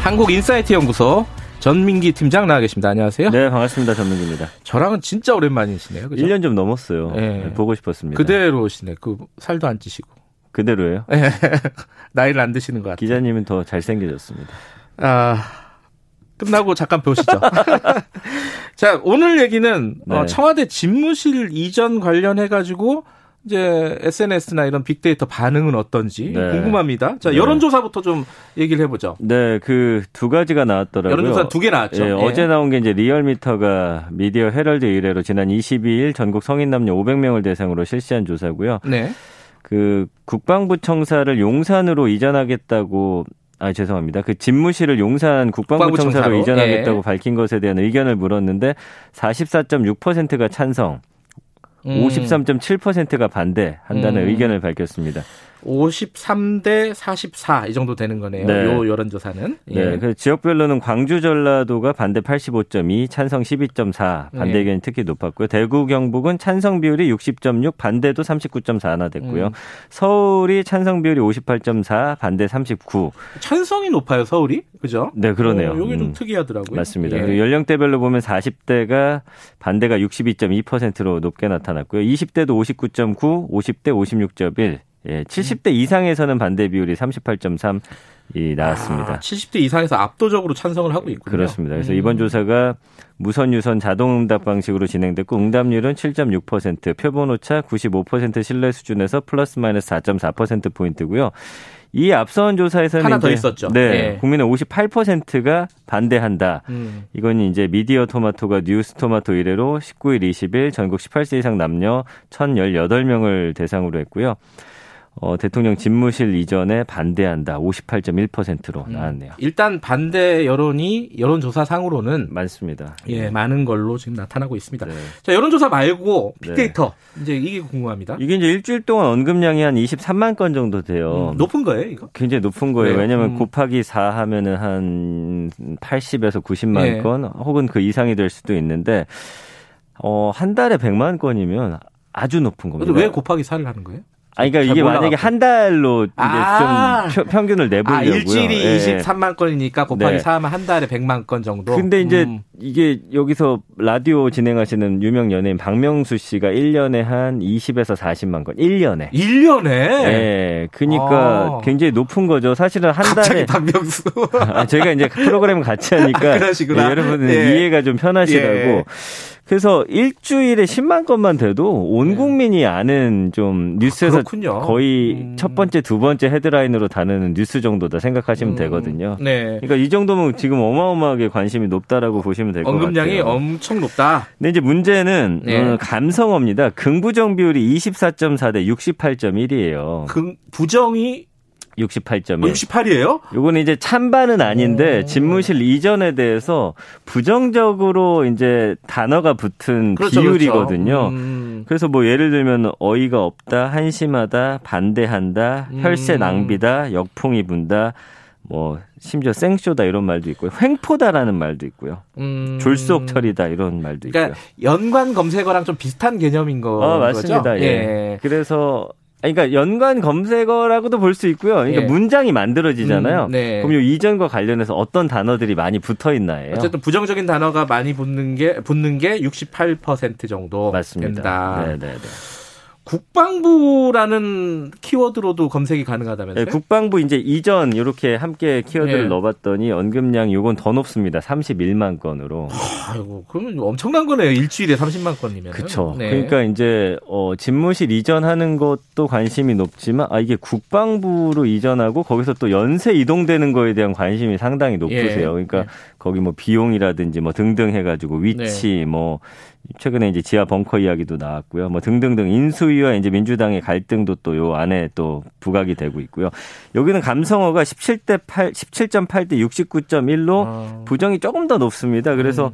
한국인사이트 연구소 전민기 팀장 나와 계십니다. 안녕하세요. 네, 반갑습니다. 전민기입니다. 저랑은 진짜 오랜만이시네요. 그죠? 1년 좀 넘었어요. 네. 보고 싶었습니다. 그대로시네. 그 살도 안 찌시고. 그대로예요? 네. 나이를 안 드시는 것 같아요. 기자님은 더 잘생겨졌습니다. 아, 끝나고 잠깐 보시죠. 자, 오늘 얘기는 네. 청와대 집무실 이전 관련해가지고 이제 SNS나 이런 빅데이터 반응은 어떤지 네. 궁금합니다. 자, 여론조사부터 좀 얘기를 해보죠. 네, 그 두 가지가 나왔더라고요. 여론조사 두 개 나왔죠. 네, 예. 어제 나온 게 이제 리얼미터가 미디어 헤럴드 이래로 지난 22일 전국 성인 남녀 500명을 대상으로 실시한 조사고요. 네. 그 국방부 청사를 용산으로 이전하겠다고. 아, 죄송합니다. 그 집무실을 용산 국방부 청사로 이전하겠다고 예. 밝힌 것에 대한 의견을 물었는데 44.6%가 찬성, 53.7%가 반대한다는 의견을 밝혔습니다. 53대 44 이 정도 되는 거네요. 네. 요 여론조사는. 예. 네. 그래서 지역별로는 광주 전라도가 반대 85.2, 찬성 12.4, 반대 의견이 특히 높았고요. 대구 경북은 찬성 비율이 60.6, 반대도 39.4나 됐고요. 서울이 찬성 비율이 58.4, 반대 39. 찬성이 높아요, 서울이. 그죠? 네, 그러네요. 요게 좀 특이하더라고요. 맞습니다. 예. 그리고 연령대별로 보면 40대가 반대가 62.2%로 높게 나타났고요. 20대도 59.9, 50대 56.1. 예, 70대 이상에서는 반대 비율이 38.3이 나왔습니다. 아, 70대 이상에서 압도적으로 찬성을 하고 있군요. 그렇습니다. 그래서 이번 조사가 무선 유선 자동 응답 방식으로 진행됐고 응답률은 7.6%, 표본 오차 95% 신뢰 수준에서 플러스 마이너스 4.4% 포인트고요. 이 앞선 조사에서는 하나 더 있었죠. 네, 네. 국민의 58%가 반대한다. 이건 이제 미디어 토마토가 뉴스 토마토 이래로 19일, 20일 전국 18세 이상 남녀 1,018명을 대상으로 했고요. 대통령 집무실 이전에 반대한다. 58.1%로 나왔네요. 일단 반대 여론이 여론조사상으로는 많습니다. 예, 많은 걸로 지금 나타나고 있습니다. 네. 자, 여론조사 말고 빅데이터. 네. 이제 이게 궁금합니다. 이게 이제 일주일 동안 언급량이 한 23만 건 정도 돼요. 높은 거예요, 이거? 굉장히 높은 거예요. 네. 왜냐면 곱하기 4 하면은 한 80에서 90만 네. 건 혹은 그 이상이 될 수도 있는데 한 달에 100만 건이면 아주 높은 겁니다. 근데 왜 곱하기 4를 하는 거예요? 아, 그러니까 이게 만약에 한 달로 이제 좀 평균을 내보려고요. 아, 일주일이 예. 23만 건이니까 곱하기 네. 4하면 한 달에 100만 건 정도. 근데 이제 이게 여기서 라디오 진행하시는 유명 연예인 박명수 씨가 1년에 한 20에서 40만 건. 1년에. 1년에? 예. 그러니까 아. 굉장히 높은 거죠. 사실은 한 달에. 갑자기 박명수. 아, 저희가 이제 프로그램 같이 하니까. 아, 그러시구나. 예, 여러분은 예. 이해가 좀 편하시라고. 예. 그래서 일주일에 10만 건만 돼도 온 국민이 네. 아는 좀 뉴스에서 아, 거의 첫 번째, 두 번째 헤드라인으로 다루는 뉴스 정도다 생각하시면 되거든요. 네. 그러니까 이 정도면 지금 어마어마하게 관심이 높다라고 보시면 될 것 같아요. 언급량이 엄청 높다. 근데 이제 문제는 네. 감성어입니다. 긍부정 비율이 24.4 대 68.1이에요. 부정이 68.1. 68이에요? 요거는 이제 찬반은 아닌데 집무실 이전에 대해서 부정적으로 이제 단어가 붙은 그렇죠, 비율이거든요. 그렇죠. 그래서 뭐 예를 들면 어이가 없다, 한심하다, 반대한다, 혈세 낭비다, 역풍이 분다, 뭐 심지어 생쇼다 이런 말도 있고요. 횡포다라는 말도 있고요. 졸속철이다 이런 말도 그러니까 있고요. 연관 검색어랑 좀 비슷한 개념인 거죠? 맞습니다. 예. 예. 그래서 그러니까 연관 검색어라고도 볼 수 있고요. 그러니까 예. 문장이 만들어지잖아요. 네. 그럼 이 이전과 관련해서 어떤 단어들이 많이 붙어있나요? 어쨌든 부정적인 단어가 많이 붙는 게 68% 정도 맞습니다. 된다. 네네네. 국방부라는 키워드로도 검색이 가능하다면서요? 네, 국방부 이제 이전 이렇게 함께 키워드를 네. 넣어봤더니 언급량 요건 더 높습니다. 31만 건으로. 아이고, 그러면 엄청난 거네요. 일주일에 30만 건이면. 그렇죠. 네. 그러니까 이제 집무실 이전하는 것도 관심이 높지만 이게 국방부로 이전하고 거기서 또 연쇄 이동되는 거에 대한 관심이 상당히 높으세요. 그러니까 네. 거기 뭐 비용이라든지 뭐 등등 해가지고 위치 네. 뭐. 최근에 이제 지하 벙커 이야기도 나왔고요. 뭐 등등등 인수위와 이제 민주당의 갈등도 또 요 안에 또 부각이 되고 있고요. 여기는 감성어가 17.8 대 69.1로 부정이 조금 더 높습니다. 그래서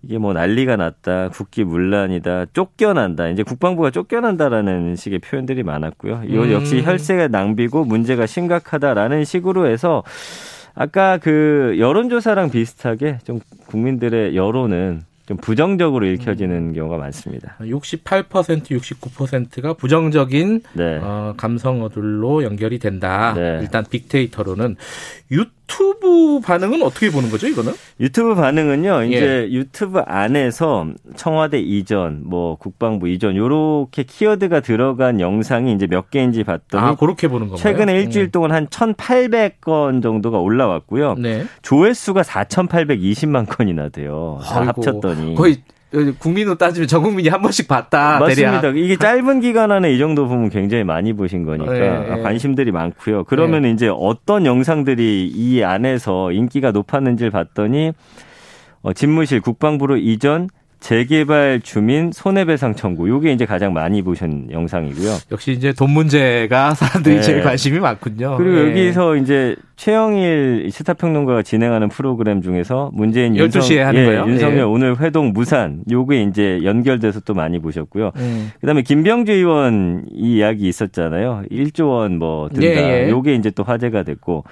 이게 뭐 난리가 났다, 국기 문란이다, 쫓겨난다. 이제 국방부가 쫓겨난다라는 식의 표현들이 많았고요. 이거 역시 혈세가 낭비고 문제가 심각하다라는 식으로 해서 아까 그 여론조사랑 비슷하게 좀 국민들의 여론은 좀 부정적으로 읽혀지는 경우가 많습니다. 68%, 69%가 부정적인 감성어들로 연결이 된다. 네. 일단 빅데이터로는 유튜브 반응은 어떻게 보는 거죠, 이거는? 유튜브 반응은요, 이제 유튜브 안에서 청와대 이전, 뭐 국방부 이전 요렇게 키워드가 들어간 영상이 이제 몇 개인지 봤더니 그렇게 보는 건가요? 최근에 일주일 동안 한 1,800건 정도가 올라왔고요. 네. 조회수가 4,820만 건이나 돼요. 다 합쳤더니 거의 국민으로 따지면 전 국민이 한 번씩 봤다. 맞습니다. 대략. 이게 짧은 기간 안에 이 정도 보면 굉장히 많이 보신 거니까 관심들이 많고요. 그러면 이제 어떤 영상들이 이 안에서 인기가 높았는지를 봤더니 집무실 국방부로 이전 재개발 주민 손해배상 청구. 요게 이제 가장 많이 보신 영상이고요. 역시 이제 돈 문제가 사람들이 제일 관심이 많군요. 그리고 여기서 이제 최영일 스타평론가가 진행하는 프로그램 중에서 문재인 12시에 하는 거예요. 윤석열 오늘 회동 무산. 요게 이제 연결돼서 또 많이 보셨고요. 그다음에 김병주 의원 이 이야기 있었잖아요. 1조 원 뭐 든다. 요게 이제 또 화제가 됐고.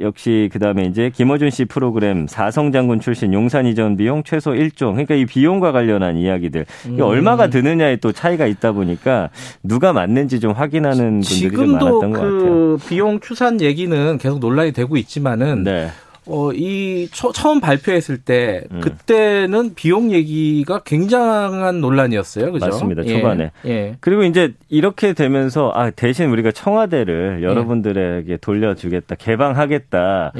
역시 그다음에 이제 김어준 씨 프로그램 사성 장군 출신 용산 이전 비용 최소 1조. 그러니까 이 비용과 관련한 이야기들. 이게 얼마가 드느냐에 또 차이가 있다 보니까 누가 맞는지 좀 확인하는 분들이 좀 많았던 것 같아요. 지금도 그 비용 추산 얘기는 계속 논란이 되고 있지만은 처음 발표했을 때 그때는 비용 얘기가 굉장한 논란이었어요. 그죠? 맞습니다. 초반에. 그리고 이제 이렇게 되면서 대신 우리가 청와대를 여러분들에게 돌려주겠다. 개방하겠다.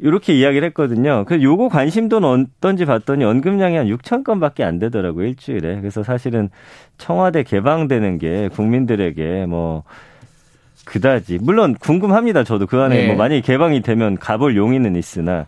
이렇게 이야기를 했거든요. 그래서 요거 관심도는 어떤지 봤더니 언급량이 한 6천 건밖에 안 되더라고요. 일주일에. 그래서 사실은 청와대 개방되는 게 국민들에게 뭐 그다지 물론 궁금합니다. 저도 그 안에 뭐 만약에 개방이 되면 가볼 용의는 있으나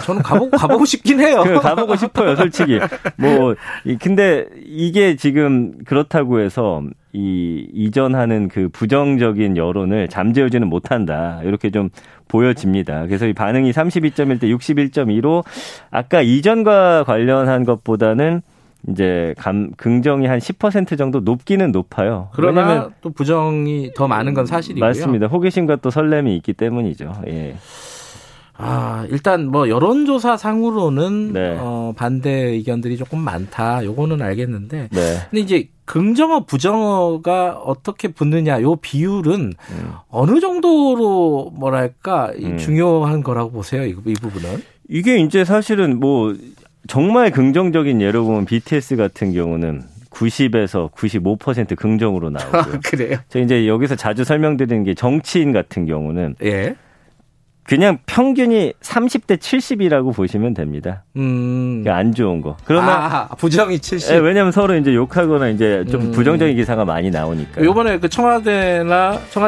저는 가보고 싶긴 해요. 가보고 싶어요, 솔직히. 뭐 근데 이게 지금 그렇다고 해서 이 이전하는 그 부정적인 여론을 잠재우지는 못한다. 이렇게 좀 보여집니다. 그래서 이 반응이 32.1대 61.2로 아까 이전과 관련한 것보다는 이제 긍정이 한 10% 정도 높기는 높아요. 그러나 또 부정이 더 많은 건 사실이고요. 맞습니다. 호기심과 또 설렘이 있기 때문이죠. 예. 일단 뭐 여론조사 상으로는 반대 의견들이 조금 많다. 요거는 알겠는데. 근데 이제 긍정어 부정어가 어떻게 붙느냐 요 비율은 어느 정도로 뭐랄까 중요한 거라고 보세요. 이 부분은. 이게 이제 사실은 뭐 정말 긍정적인 예로 보면 BTS 같은 경우는 90에서 95% 긍정으로 나오고요. 그래요? 제가 이제 여기서 자주 설명드리는 게 정치인 같은 경우는 그냥 평균이 30대 70이라고 보시면 됩니다. 그러니까 안 좋은 거. 그러면 부정이 70. 왜냐하면 서로 이제 욕하거나 이제 좀 부정적인 기사가 많이 나오니까. 요번에 그 청와대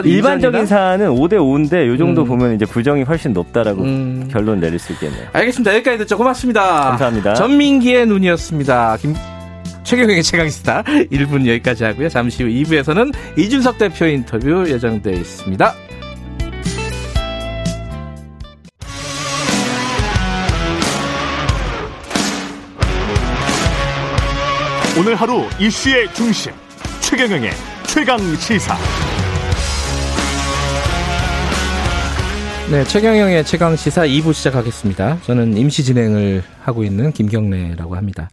일반적인 사안은 5대 5인데 요 정도 보면 이제 부정이 훨씬 높다라고 결론 내릴 수 있겠네요. 알겠습니다. 여기까지 듣죠. 고맙습니다. 감사합니다. 전민기의 눈이었습니다. 최경영의 최강시사 1분 여기까지 하고요. 잠시 후 2부에서는 이준석 대표 인터뷰 예정돼 있습니다. 오늘 하루 이슈의 중심 최경영의 최강시사. 네, 최경영의 최강시사 2부 시작하겠습니다. 저는 임시진행을 하고 있는 김경래라고 합니다.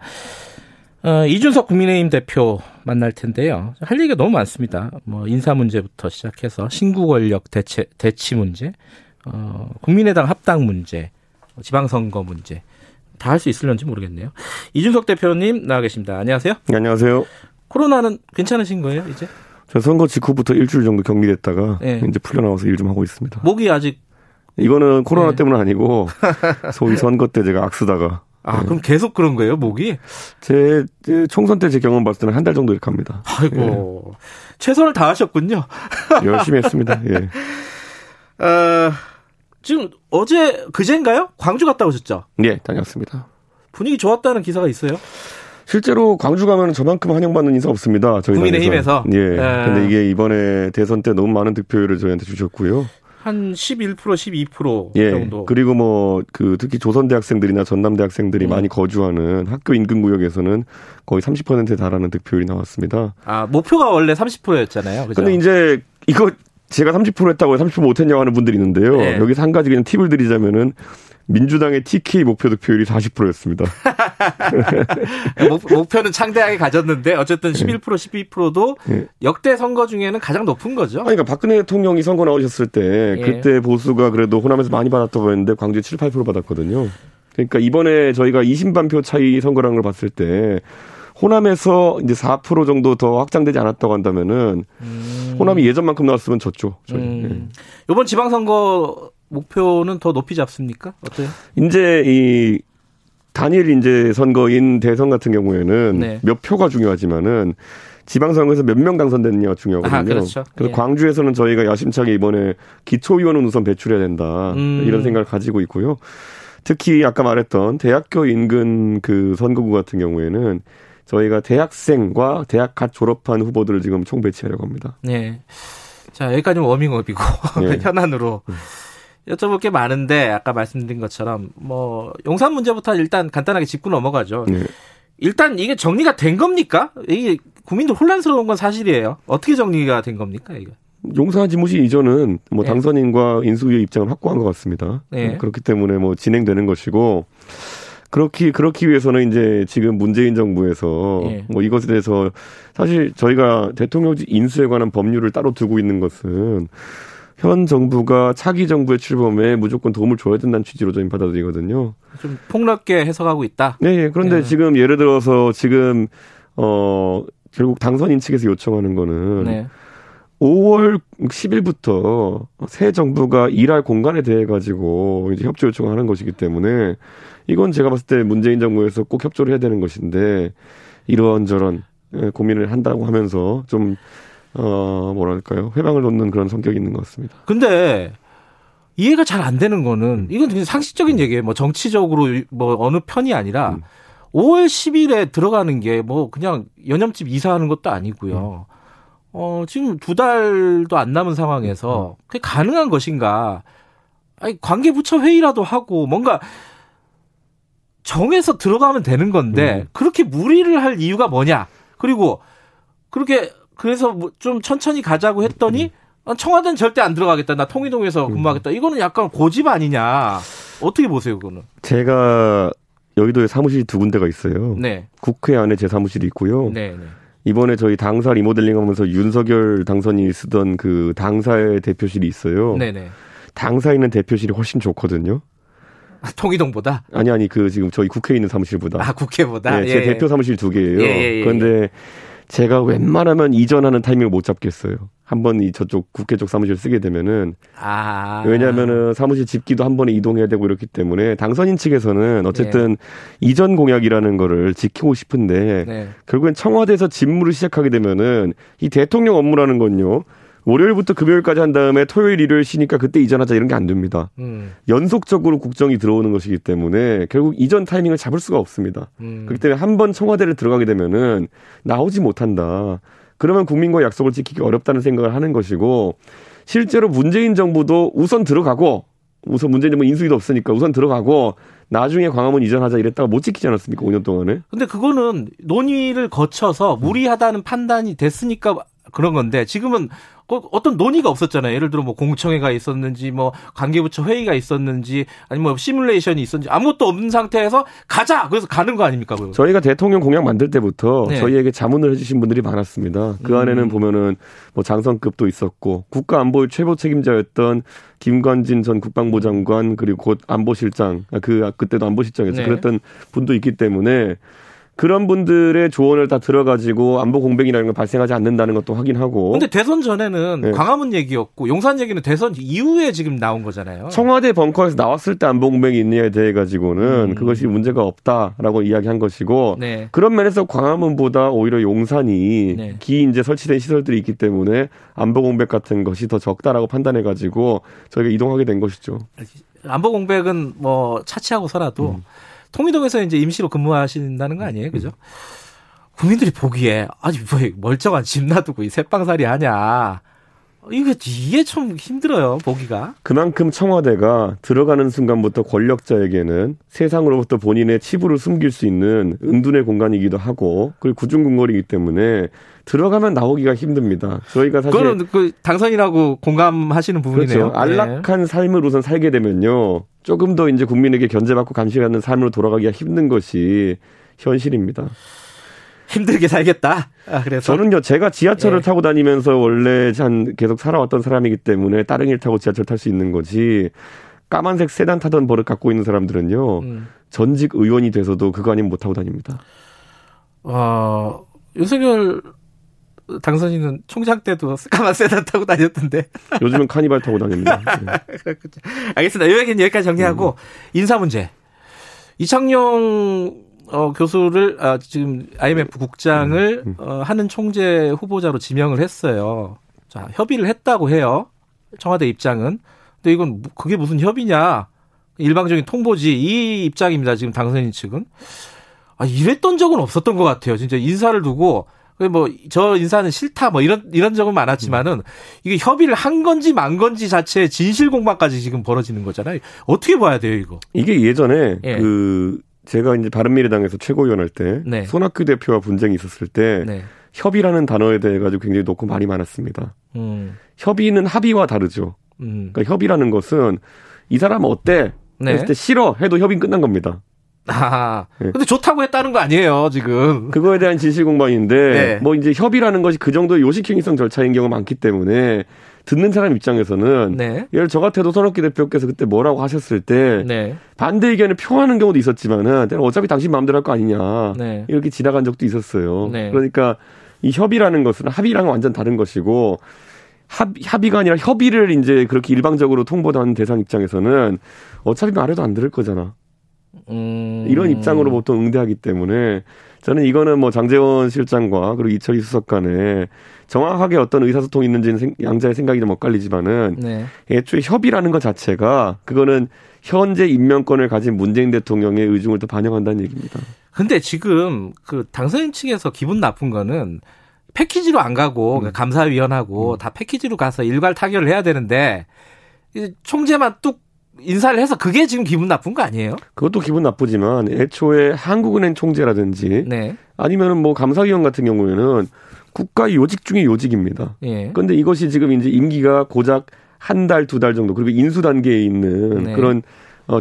이준석 국민의힘 대표 만날 텐데요. 할 얘기가 너무 많습니다. 뭐 인사 문제부터 시작해서 신구 권력 대치 문제, 국민의당 합당 문제, 지방선거 문제. 다 할 수 있을런지 모르겠네요. 이준석 대표님 나와 계십니다. 안녕하세요. 안녕하세요. 코로나는 괜찮으신 거예요, 이제? 저 선거 직후부터 일주일 정도 격리됐다가 이제 풀려나와서 일 좀 하고 있습니다. 목이 아직. 이거는 코로나 때문은 아니고 소위 선거 때 제가 악쓰다가. 그럼 계속 그런 거예요, 목이? 제 총선 때 제 경험 봤을 때는 한 달 정도 이렇게 합니다. 아이고. 최선을 다하셨군요. 열심히 했습니다. 지금 그제인가요? 광주 갔다 오셨죠? 네, 다녀왔습니다. 분위기 좋았다는 기사가 있어요? 실제로 광주 가면 저만큼 환영받는 인사 없습니다. 저희 국민의힘에서. 근데 이게 이번에 대선 때 너무 많은 득표율을 저희한테 주셨고요. 한 11%, 12% 정도. 그리고 특히 조선대학생들이나 전남대학생들이 많이 거주하는 학교 인근 구역에서는 거의 30%에 달하는 득표율이 나왔습니다. 목표가 원래 30%였잖아요. 그죠? 근데 이제 제가 30% 했다고 30% 못했냐고 하는 분들이 있는데요. 여기서 한 가지 그냥 팁을 드리자면은 민주당의 TK 목표 득표율이 40%였습니다. 목표는 창대하게 가졌는데 어쨌든 11% 12%도 역대 선거 중에는 가장 높은 거죠. 아니, 그러니까 박근혜 대통령이 선거 나오셨을 때 그때 보수가 그래도 호남에서 많이 받았다고 했는데 광주에 7, 8% 받았거든요. 그러니까 이번에 저희가 20만표 차이 선거라는 걸 봤을 때 호남에서 이제 4% 정도 더 확장되지 않았다고 한다면은 호남이 예전만큼 나왔으면 졌죠. 이번 지방선거 목표는 더 높이 잡습니까? 어때요? 이제 이 단일 이제 선거인 대선 같은 경우에는 몇 표가 중요하지만은 지방선거에서 몇 명 당선되느냐가 중요하거든요. 아, 그렇죠. 그래서 광주에서는 저희가 야심차게 이번에 기초의원은 우선 배출해야 된다. 이런 생각을 가지고 있고요. 특히 아까 말했던 대학교 인근 그 선거구 같은 경우에는 저희가 대학생과 대학 갓 졸업한 후보들을 지금 총 배치하려고 합니다. 네. 자, 여기까지는 워밍업이고 현안으로 여쭤볼 게 많은데 아까 말씀드린 것처럼 뭐 용산 문제부터 일단 간단하게 짚고 넘어가죠. 네. 일단 이게 정리가 된 겁니까? 이게 국민들 혼란스러운 건 사실이에요. 어떻게 정리가 된 겁니까, 이거? 용산 지무시 이전은 뭐 당선인과 인수위의 입장을 확고한 것 같습니다. 그렇기 때문에 뭐 진행되는 것이고 그렇기 위해서는 이제 지금 문재인 정부에서 뭐 이것에 대해서 사실 저희가 대통령직 인수에 관한 법률을 따로 두고 있는 것은 현 정부가 차기 정부의 출범에 무조건 도움을 줘야 된다는 취지로 저희는 받아들이거든요. 좀 폭넓게 해석하고 있다. 네, 그런데 지금 예를 들어서 지금 결국 당선인 측에서 요청하는 거는 5월 10일부터 새 정부가 일할 공간에 대해 가지고 이제 협조 요청을 하는 것이기 때문에 이건 제가 봤을 때 문재인 정부에서 꼭 협조를 해야 되는 것인데 이런저런 고민을 한다고 하면서 좀 뭐랄까요? 회방을 놓는 그런 성격이 있는 것 같습니다. 근데 이해가 잘 안 되는 거는 이건 그냥 상식적인 얘기예요. 뭐 정치적으로 뭐 어느 편이 아니라 5월 10일에 들어가는 게 뭐 그냥 연염집 이사하는 것도 아니고요. 지금 두 달도 안 남은 상황에서 그게 가능한 것인가? 아니, 관계부처 회의라도 하고 뭔가 정해서 들어가면 되는 건데 그렇게 무리를 할 이유가 뭐냐? 그리고 그래서 좀 천천히 가자고 했더니 청와대는 절대 안 들어가겠다. 나 통일동에서 근무하겠다. 이거는 약간 고집 아니냐? 어떻게 보세요, 그거는? 제가 여의도에 사무실이 두 군데가 있어요. 네. 국회 안에 제 사무실이 있고요. 네. 이번에 저희 당사 리모델링 하면서 윤석열 당선인이 쓰던 그 당사의 대표실이 있어요. 네네. 당사에 있는 대표실이 훨씬 좋거든요. 아, 통일동보다? 아니, 그 지금 저희 국회에 있는 사무실보다. 아, 국회보다? 네, 제 대표 사무실 두 개예요. 그런데 제가 웬만하면 이전하는 타이밍을 못 잡겠어요. 한번 저쪽 국회 쪽 사무실 쓰게 되면은. 아. 왜냐면은 사무실 집기도 한 번에 이동해야 되고 이렇기 때문에 당선인 측에서는 어쨌든 이전 공약이라는 거를 지키고 싶은데. 결국엔 청와대에서 집무를 시작하게 되면은 이 대통령 업무라는 건요. 월요일부터 금요일까지 한 다음에 토요일, 일요일 쉬니까 그때 이전하자 이런 게 안 됩니다. 연속적으로 국정이 들어오는 것이기 때문에 결국 이전 타이밍을 잡을 수가 없습니다. 그렇기 때문에 한 번 청와대를 들어가게 되면은 나오지 못한다. 그러면 국민과 약속을 지키기 어렵다는 생각을 하는 것이고 실제로 문재인 정부도 우선 문재인 정부 인수위도 없으니까 우선 들어가고 나중에 광화문 이전하자 이랬다가 못 지키지 않았습니까? 5년 동안에. 근데 그거는 논의를 거쳐서 무리하다는 판단이 됐으니까 그런 건데 지금은 어떤 논의가 없었잖아요. 예를 들어 뭐 공청회가 있었는지 뭐 관계부처 회의가 있었는지 아니면 뭐 시뮬레이션이 있었는지 아무것도 없는 상태에서 가자. 그래서 가는 거 아닙니까? 그거? 저희가 대통령 공약 만들 때부터 저희에게 자문을 해주신 분들이 많았습니다. 그 안에는 보면은 뭐 장성급도 있었고 국가안보의 최고 책임자였던 김관진 전 국방부 장관 그리고 곧 안보실장 그때도 안보실장이었죠. 그랬던 분도 있기 때문에. 그런 분들의 조언을 다 들어가지고 안보 공백이라는 걸 발생하지 않는다는 것도 확인하고. 근데 대선 전에는 광화문 얘기였고 용산 얘기는 대선 이후에 지금 나온 거잖아요. 청와대 벙커에서 나왔을 때 안보 공백이 있느냐에 대해 가지고는 그것이 문제가 없다라고 이야기한 것이고 그런 면에서 광화문보다 오히려 용산이 기 이제 설치된 시설들이 있기 때문에 안보 공백 같은 것이 더 적다라고 판단해 가지고 저희가 이동하게 된 것이죠. 안보 공백은 뭐 차치하고서라도. 통일동에서 이제 임시로 근무하신다는 거 아니에요? 그죠? 국민들이 보기에 아니 왜 멀쩡한 집 놔두고 이 새빵살이 하냐. 이게 참 힘들어요, 보기가. 그만큼 청와대가 들어가는 순간부터 권력자에게는 세상으로부터 본인의 치부를 숨길 수 있는 은둔의 공간이기도 하고, 그리고 구중궁궐이기 때문에 들어가면 나오기가 힘듭니다. 저희가 사실 그거는 그 당선인하고 공감하시는 부분이네요. 그렇죠. 안락한 삶을 우선 살게 되면요, 조금 더 이제 국민에게 견제받고 감시하는 삶으로 돌아가기가 힘든 것이 현실입니다. 힘들게 살겠다. 아, 그래서 저는요, 제가 지하철을 타고 다니면서 원래 계속 살아왔던 사람이기 때문에 다른 일 타고 지하철 탈 수 있는 거지, 까만색 세단 타던 버릇 갖고 있는 사람들은요, 전직 의원이 돼서도 그거 아니면 못 타고 다닙니다. 윤석열 당선인은 총장 때도 까만 세단 타고 다녔던데. 요즘은 카니발 타고 다닙니다. 네. 알겠습니다. 이 얘기는 여기까지 정리하고, 인사 문제. 이창용 교수를 지금 IMF 국장을 하는 총재 후보자로 지명을 했어요. 자, 협의를 했다고 해요, 청와대 입장은. 근데 이건 그게 무슨 협의냐, 일방적인 통보지, 이 입장입니다, 지금 당선인 측은. 아, 이랬던 적은 없었던 것 같아요. 진짜 인사를 두고 뭐 저 인사는 싫다 뭐 이런 적은 많았지만은, 이게 협의를 한 건지 만 건지 자체의 진실 공방까지 지금 벌어지는 거잖아요. 어떻게 봐야 돼요, 이거? 이게 예전에 제가 이제 바른미래당에서 최고위원 할 때, 손학규 대표와 분쟁이 있었을 때, 협의라는 단어에 대해 가지고 굉장히 놓고 말이 많았습니다. 협의는 합의와 다르죠. 그러니까 협의라는 것은, 이 사람 어때? 했을 때 싫어 해도 협의는 끝난 겁니다. 아, 근데 좋다고 했다는 거 아니에요, 지금. 그거에 대한 진실 공방인데, 뭐 이제 협의라는 것이 그 정도의 요식행위성 절차인 경우가 많기 때문에, 듣는 사람 입장에서는, 예를 저 같아도 손학규 대표께서 그때 뭐라고 하셨을 때, 반대 의견을 표하는 경우도 있었지만은, 어차피 당신 마음대로 할 거 아니냐, 이렇게 지나간 적도 있었어요. 그러니까 이 협의라는 것은 합의랑 완전 다른 것이고, 합의가 아니라 협의를 이제 그렇게 일방적으로 통보하는 대상 입장에서는, 어차피 말해도 안 들을 거잖아, 이런 입장으로 보통 응대하기 때문에, 저는 이거는 뭐 장제원 실장과 그리고 이철희 수석 간에 정확하게 어떤 의사소통이 있는지는 양자의 생각이 좀 엇갈리지만은, 애초에 협의라는 것 자체가, 그거는 현재 임명권을 가진 문재인 대통령의 의중을 또 반영한다는 얘기입니다. 근데 지금 그 당선인 측에서 기분 나쁜 거는, 패키지로 안 가고 그러니까 감사위원하고 다 패키지로 가서 일괄 타결을 해야 되는데, 총재만 뚝 인사를 해서, 그게 지금 기분 나쁜 거 아니에요? 그것도 기분 나쁘지만, 애초에 한국은행 총재라든지 아니면은 뭐 감사위원 같은 경우에는 국가 요직 중에 요직입니다. 그런데 이것이 지금 이제 임기가 고작 한 달, 두 달 정도, 그리고 인수 단계에 있는 그런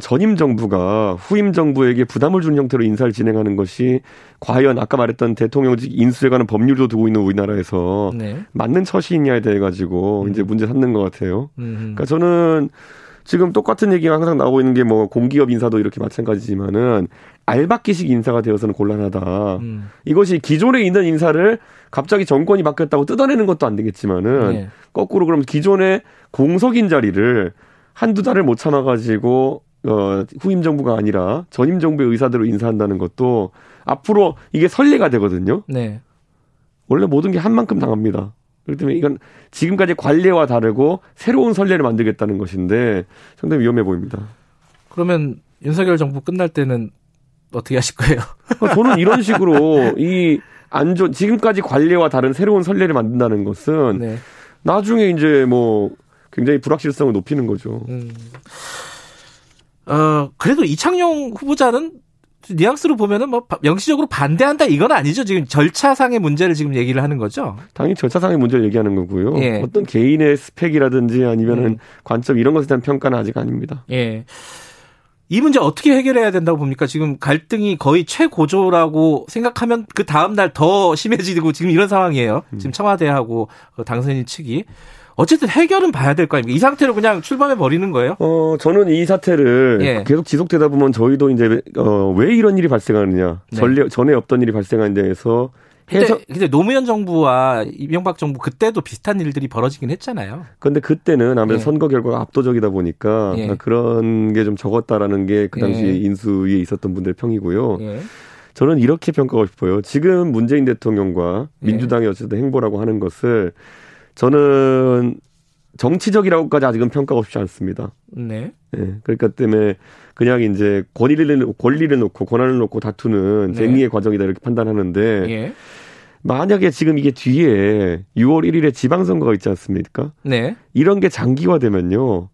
전임 정부가 후임 정부에게 부담을 주는 형태로 인사를 진행하는 것이, 과연 아까 말했던 대통령직 인수에 관한 법률도 두고 있는 우리나라에서 맞는 처시이냐에 대해 가지고 이제 문제 삼는 것 같아요. 그러니까 저는 지금 똑같은 얘기가 항상 나오고 있는 게, 뭐 공기업 인사도 이렇게 마찬가지지만은, 알박기식 인사가 되어서는 곤란하다. 이것이 기존에 있는 인사를 갑자기 정권이 바뀌었다고 뜯어내는 것도 안 되겠지만은, 거꾸로 그럼 기존의 공석인 자리를 한두 달을 못 참아가지고 후임 정부가 아니라 전임 정부의 의사대로 인사한다는 것도, 앞으로 이게 선례가 되거든요. 원래 모든 게 한 만큼 당합니다. 그렇기 때문에 이건 지금까지 관례와 다르고 새로운 선례를 만들겠다는 것인데, 상당히 위험해 보입니다. 그러면 윤석열 정부 끝날 때는 어떻게 하실 거예요? 저는 이런 식으로 이 안 좋은, 지금까지 관례와 다른 새로운 선례를 만든다는 것은 나중에 이제 뭐 굉장히 불확실성을 높이는 거죠. 그래도 이창용 후보자는 뉘앙스로 보면은 뭐 명시적으로 반대한다, 이건 아니죠. 지금 절차상의 문제를 지금 얘기를 하는 거죠. 당연히 절차상의 문제를 얘기하는 거고요. 어떤 개인의 스펙이라든지 아니면은 관점, 이런 것에 대한 평가는 아직 아닙니다. 이 문제 어떻게 해결해야 된다고 봅니까? 지금 갈등이 거의 최고조라고 생각하면 그 다음 날 더 심해지고 지금 이런 상황이에요. 지금 청와대하고 당선인 측이. 어쨌든 해결은 봐야 될 거 아닙니까? 이 상태로 그냥 출범해 버리는 거예요? 저는 이 사태를 계속 지속되다 보면, 저희도 이제 왜 이런 일이 발생하느냐, 전에 없던 일이 발생한 데에서 근데 노무현 정부와 이명박 정부 그때도 비슷한 일들이 벌어지긴 했잖아요. 그런데 그때는 아무래도 선거 결과가 압도적이다 보니까 그런 게 좀 적었다라는 게 그 당시 인수위에 있었던 분들의 평이고요. 저는 이렇게 평가하고 싶어요. 지금 문재인 대통령과 민주당이 어쨌든 행보라고 하는 것을, 저는 정치적이라고까지 아직은 평가하고 싶지 않습니다. 그러니까 때문에 그냥 이제 권리를 놓고 권한을 놓고 다투는 쟁의의 과정이다, 이렇게 판단하는데, 만약에 지금 이게 뒤에 6월 1일에 지방선거가 있지 않습니까? 네. 이런 게 장기화되면요.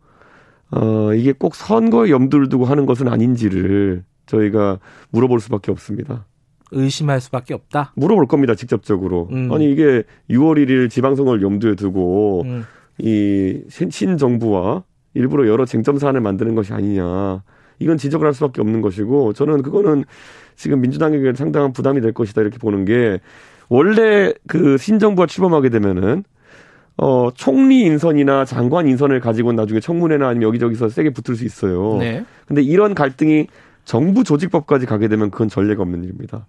이게 꼭 선거에 염두를 두고 하는 것은 아닌지를 저희가 물어볼 수밖에 없습니다. 의심할 수밖에 없다? 물어볼 겁니다, 직접적으로. 아니, 이게 6월 1일 지방선거를 염두에 두고 이 신정부와 일부러 여러 쟁점 사안을 만드는 것이 아니냐. 이건 지적을 할 수밖에 없는 것이고, 저는 그거는 지금 민주당에게 상당한 부담이 될 것이다, 이렇게 보는 게, 원래 그 신정부가 출범하게 되면은 총리 인선이나 장관 인선을 가지고는 나중에 청문회나 아니면 여기저기서 세게 붙을 수 있어요. 네. 근데 이런 갈등이 정부 조직법까지 가게 되면 그건 전례가 없는 일입니다.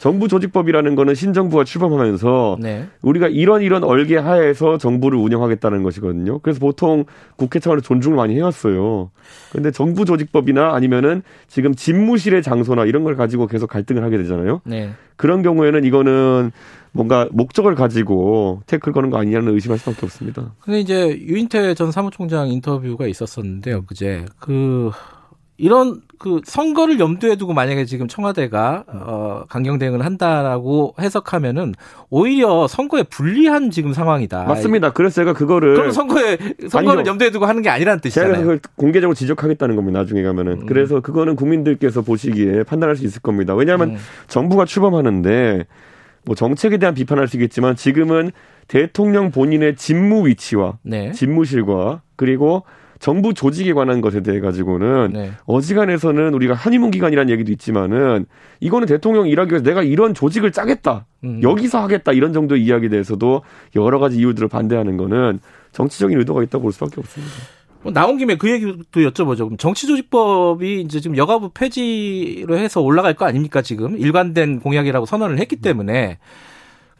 정부 조직법이라는 거는 신정부가 출범하면서 네. 우리가 이런 얼개 하에서 정부를 운영하겠다는 것이거든요. 그래서 보통 국회 차원에서 존중을 많이 해왔어요. 그런데 정부 조직법이나 아니면은 지금 집무실의 장소나 이런 걸 가지고 계속 갈등을 하게 되잖아요. 네. 그런 경우에는 이거는 뭔가 목적을 가지고 태클 거는 거 아니냐는 의심할 수밖에 없습니다. 근데 이제 유인태 전 사무총장 인터뷰가 있었었는데요. 그제 이런 선거를 염두에 두고 만약에 지금 청와대가 강경 대응을 한다라고 해석하면은 오히려 선거에 불리한 지금 상황이다. 맞습니다. 그래서 제가 그거를 그럼 선거를 아니요. 염두에 두고 하는 게 아니라는 뜻이잖아요. 제가 그걸 공개적으로 지적하겠다는 겁니다. 나중에 가면은 그래서 그거는 국민들께서 보시기에 판단할 수 있을 겁니다. 왜냐하면 정부가 출범하는데 뭐 정책에 대한 비판할 수 있겠지만 지금은 대통령 본인의 직무 위치와 네. 집무실과 그리고 정부 조직에 관한 것에 대해 가지고는 네. 어지간해서는 우리가 한의문 기관이라는 얘기도 있지만은 이거는 대통령이 일하기 위해서 내가 이런 조직을 짜겠다. 여기서 하겠다. 이런 정도의 이야기에 대해서도 여러 가지 이유들을 반대하는 거는 정치적인 의도가 있다고 볼 수밖에 없습니다. 나온 김에 그 얘기도 여쭤보죠. 그럼 정치조직법이 이제 지금 여가부 폐지로 해서 올라갈 거 아닙니까? 지금 일관된 공약이라고 선언을 했기 때문에.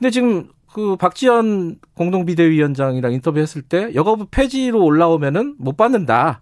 근데 지금 그 박지원 공동비대위원장이랑 인터뷰했을 때 여가부 폐지로 올라오면은 못 받는다.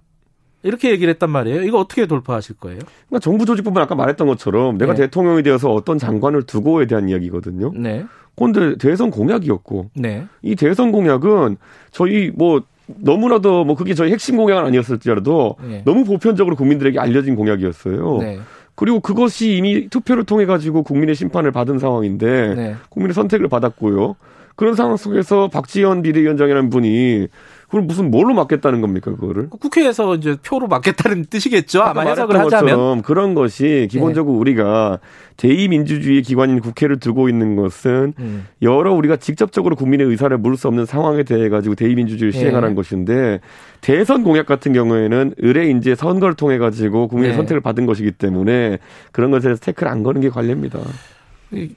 이렇게 얘기를 했단 말이에요. 이거 어떻게 돌파하실 거예요? 그러니까 정부 조직법은 아까 말했던 것처럼 내가 네. 대통령이 되어서 어떤 장관을 두고에 대한 이야기거든요. 네. 그런데 대선 공약이었고 네. 이 대선 공약은 저희 뭐 너무나도 뭐 그게 저희 핵심 공약은 아니었을지라도 네. 너무 보편적으로 국민들에게 알려진 공약이었어요. 네. 그리고 그것이 이미 투표를 통해 가지고 국민의 심판을 받은 상황인데 네. 국민의 선택을 받았고요. 그런 상황 속에서 박지원 비대위원장이라는 분이 그걸 무슨 뭘로 막겠다는 겁니까 그거를? 국회에서 이제 표로 막겠다는 뜻이겠죠. 아마 해석을 하자면 그런 것이 기본적으로 네. 우리가 제2민주주의 기관인 국회를 두고 있는 것은 여러 우리가 직접적으로 국민의 의사를 물을 수 없는 상황에 대해 가지고 제2민주주의를 시행하라는 네. 것인데 대선 공약 같은 경우에는 의뢰 이제 선거를 통해 가지고 국민의 네. 선택을 받은 것이기 때문에 그런 것에 대해서 태클 안 거는 게 관례입니다.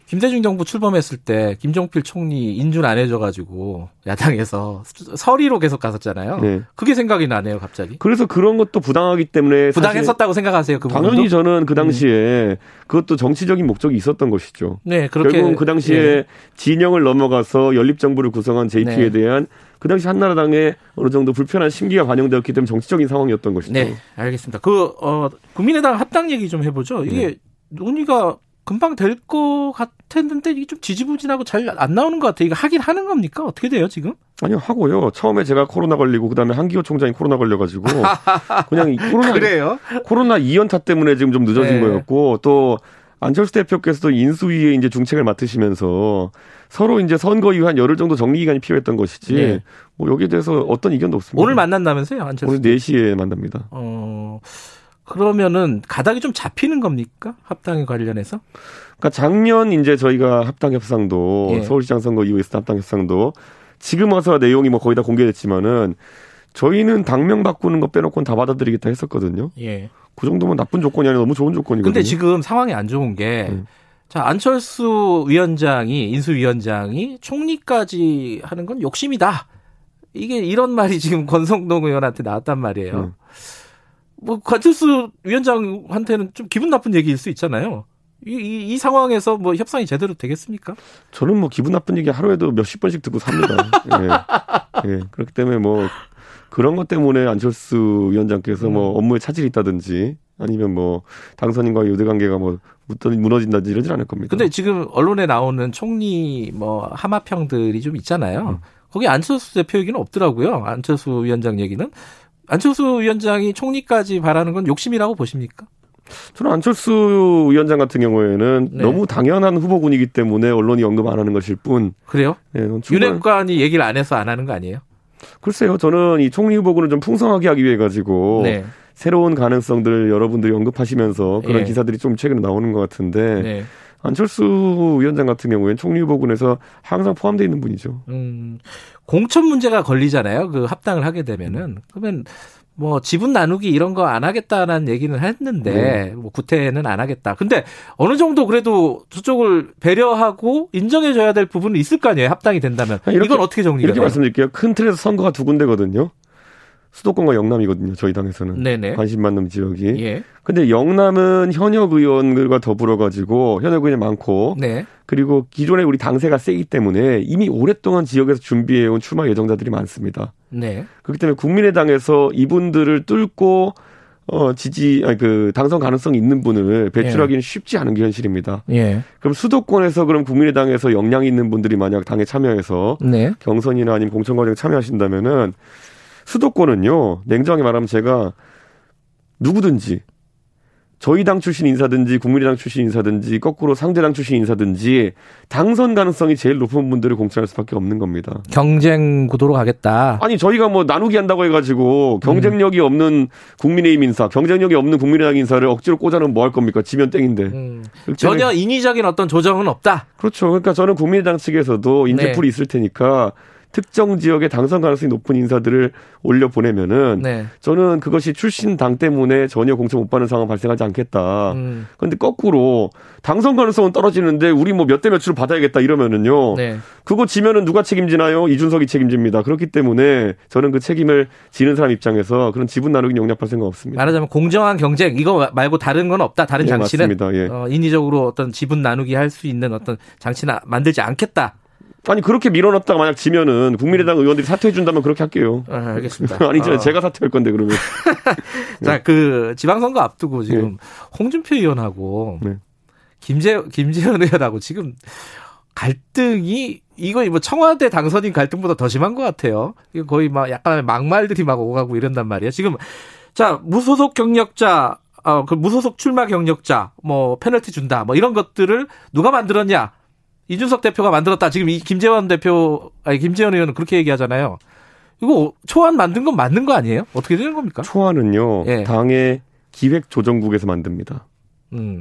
김대중 정부 출범했을 때 김종필 총리 인준 안 해줘가지고 야당에서 서리로 계속 갔었잖아요. 네. 그게 생각이 나네요, 갑자기. 그래서 그런 것도 부당하기 때문에 부당했었다고 생각하세요, 그 부분도? 당연히 저는 그 당시에 그것도 정치적인 목적이 있었던 것이죠. 네, 그렇게 결국 그 당시에 네. 진영을 넘어가서 연립정부를 구성한 JT에 네. 대한 그 당시 한나라당의 어느 정도 불편한 심기가 반영되었기 때문에 정치적인 상황이었던 것이죠. 네, 알겠습니다. 국민의당 합당 얘기 좀 해보죠. 이게 네. 논의가 금방 될 것 같았는데 이게 좀 지지부진하고 잘 안 나오는 것 같아요. 이거 하긴 하는 겁니까? 어떻게 돼요 지금? 아니요 하고요. 처음에 제가 코로나 걸리고 그다음에 한기호 총장이 코로나 걸려가지고 그냥 그래요? 코로나 2연타 때문에 지금 좀 늦어진 네. 거였고 또 안철수 대표께서도 인수위에 이제 중책을 맡으시면서 서로 이제 선거 이후 한 열흘 정도 정리 기간이 필요했던 것이지 네. 뭐 여기에 대해서 어떤 의견도 없습니다. 오늘 만난다면서요, 안철수? 오늘 4시에 만납니다. 그러면은 가닥이 좀 잡히는 겁니까? 합당에 관련해서? 그러니까 작년 이제 저희가 합당 협상도 예. 서울시장 선거 이후에 있었던 합당 협상도 지금 와서 내용이 뭐 거의 다 공개됐지만은 저희는 당명 바꾸는 거 빼놓고는 다 받아들이겠다 했었거든요. 예. 그 정도면 나쁜 조건이 아니라 너무 좋은 조건이거든요. 근데 지금 상황이 안 좋은 게 자, 안철수 위원장이 인수위원장이 총리까지 하는 건 욕심이다. 이게 이런 말이 지금 권성동 의원한테 나왔단 말이에요. 뭐 안철수 위원장한테는 좀 기분 나쁜 얘기일 수 있잖아요. 이 상황에서 뭐 협상이 제대로 되겠습니까? 저는 뭐 기분 나쁜 얘기 하루에도 몇십 번씩 듣고 삽니다. 예. 예. 그렇기 때문에 뭐 그런 것 때문에 안철수 위원장께서 뭐 업무에 차질이 있다든지 아니면 뭐 당선인과의 유대관계가 뭐 무너진다든지 이러진 않을 겁니다. 근데 지금 언론에 나오는 총리 뭐 하마평들이 좀 있잖아요. 거기 안철수 대표 얘기는 없더라고요. 안철수 위원장 얘기는. 안철수 위원장이 총리까지 바라는 건 욕심이라고 보십니까? 저는 안철수 위원장 같은 경우에는 네. 너무 당연한 후보군이기 때문에 언론이 언급 안 하는 것일 뿐. 그래요? 네, 윤핵관이 얘기를 안 해서 안 하는 거 아니에요? 글쎄요. 저는 이 총리 후보군을 좀 풍성하게 하기 위해 가지고 네. 새로운 가능성들 여러분들이 언급하시면서 그런 예. 기사들이 좀 최근에 나오는 것 같은데 네. 안철수 위원장 같은 경우에는 총리 후보군에서 항상 포함되어 있는 분이죠. 공천 문제가 걸리잖아요. 그 합당을 하게 되면은. 그러면 뭐 지분 나누기 이런 거 안 하겠다라는 얘기는 했는데 뭐 구태는 안 하겠다. 근데 어느 정도 그래도 저쪽을 배려하고 인정해줘야 될 부분은 있을 거 아니에요. 합당이 된다면. 이렇게, 이건 어떻게 정리가 돼요? 이렇게 말씀드릴게요. 큰 틀에서 선거가 두 군데거든요. 수도권과 영남이거든요. 저희 당에서는. 네네. 관심받는 지역이. 예. 근데 영남은 현역 의원들과 더불어 가지고 현역 의원이 많고 네. 그리고 기존에 우리 당세가 세기 때문에 이미 오랫동안 지역에서 준비해온 출마 예정자들이 많습니다. 네. 그렇기 때문에 국민의당에서 이분들을 뚫고 당선 가능성이 있는 분을 배출하기는 예. 쉽지 않은 게 현실입니다. 예. 그럼 수도권에서 그럼 국민의당에서 역량이 있는 분들이 만약 당에 참여해서 네. 경선이나 아니면 공천 과정에 참여하신다면은 수도권은요, 냉정하게 말하면 제가 누구든지 저희 당 출신 인사든지 국민의당 출신 인사든지 거꾸로 상대당 출신 인사든지 당선 가능성이 제일 높은 분들을 공천할 수밖에 없는 겁니다. 경쟁 구도로 가겠다. 아니 저희가 뭐 나누기 한다고 해가지고 경쟁력이 없는 국민의힘 인사, 경쟁력이 없는 국민의당 인사를 억지로 꽂아놓으면 뭐 할 겁니까? 지면 땡인데. 전혀 인위적인 어떤 조정은 없다. 그렇죠. 그러니까 저는 국민의당 측에서도 인재풀이 네. 있을 테니까 특정 지역에 당선 가능성이 높은 인사들을 올려보내면은 네. 저는 그것이 출신 당 때문에 전혀 공천 못 받는 상황 발생하지 않겠다. 그런데 거꾸로 당선 가능성은 떨어지는데 우리 뭐 몇 대 몇으로 받아야겠다 이러면은요. 네. 그거 지면은 누가 책임지나요? 이준석이 책임집니다. 그렇기 때문에 저는 그 책임을 지는 사람 입장에서 그런 지분 나누기는 용납할 생각 없습니다. 말하자면 공정한 경쟁 이거 말고 다른 건 없다. 다른 예, 장치는 맞습니다. 예. 인위적으로 어떤 지분 나누기 할 수 있는 어떤 장치나 만들지 않겠다. 아니 그렇게 밀어놨다가 만약 지면은 국민의당 의원들이 사퇴해준다면 그렇게 할게요. 아, 알겠습니다. 아니죠. 제가 사퇴할 건데 그러면. 자, 그 지방선거 앞두고 지금 네. 홍준표 의원하고 네. 김재현 의원하고 지금 갈등이 이거 뭐 청와대 당선인 갈등보다 더 심한 것 같아요. 이거 거의 막 약간 막말들이 막 오가고 이런단 말이에요. 지금 자 무소속 경력자, 그 무소속 출마 경력자 뭐 페널티 준다 뭐 이런 것들을 누가 만들었냐? 이준석 대표가 만들었다. 지금 이 김재현 의원은 그렇게 얘기하잖아요. 이거 초안 만든 건 맞는 거 아니에요? 어떻게 되는 겁니까? 초안은요. 예. 당의 기획조정국에서 만듭니다.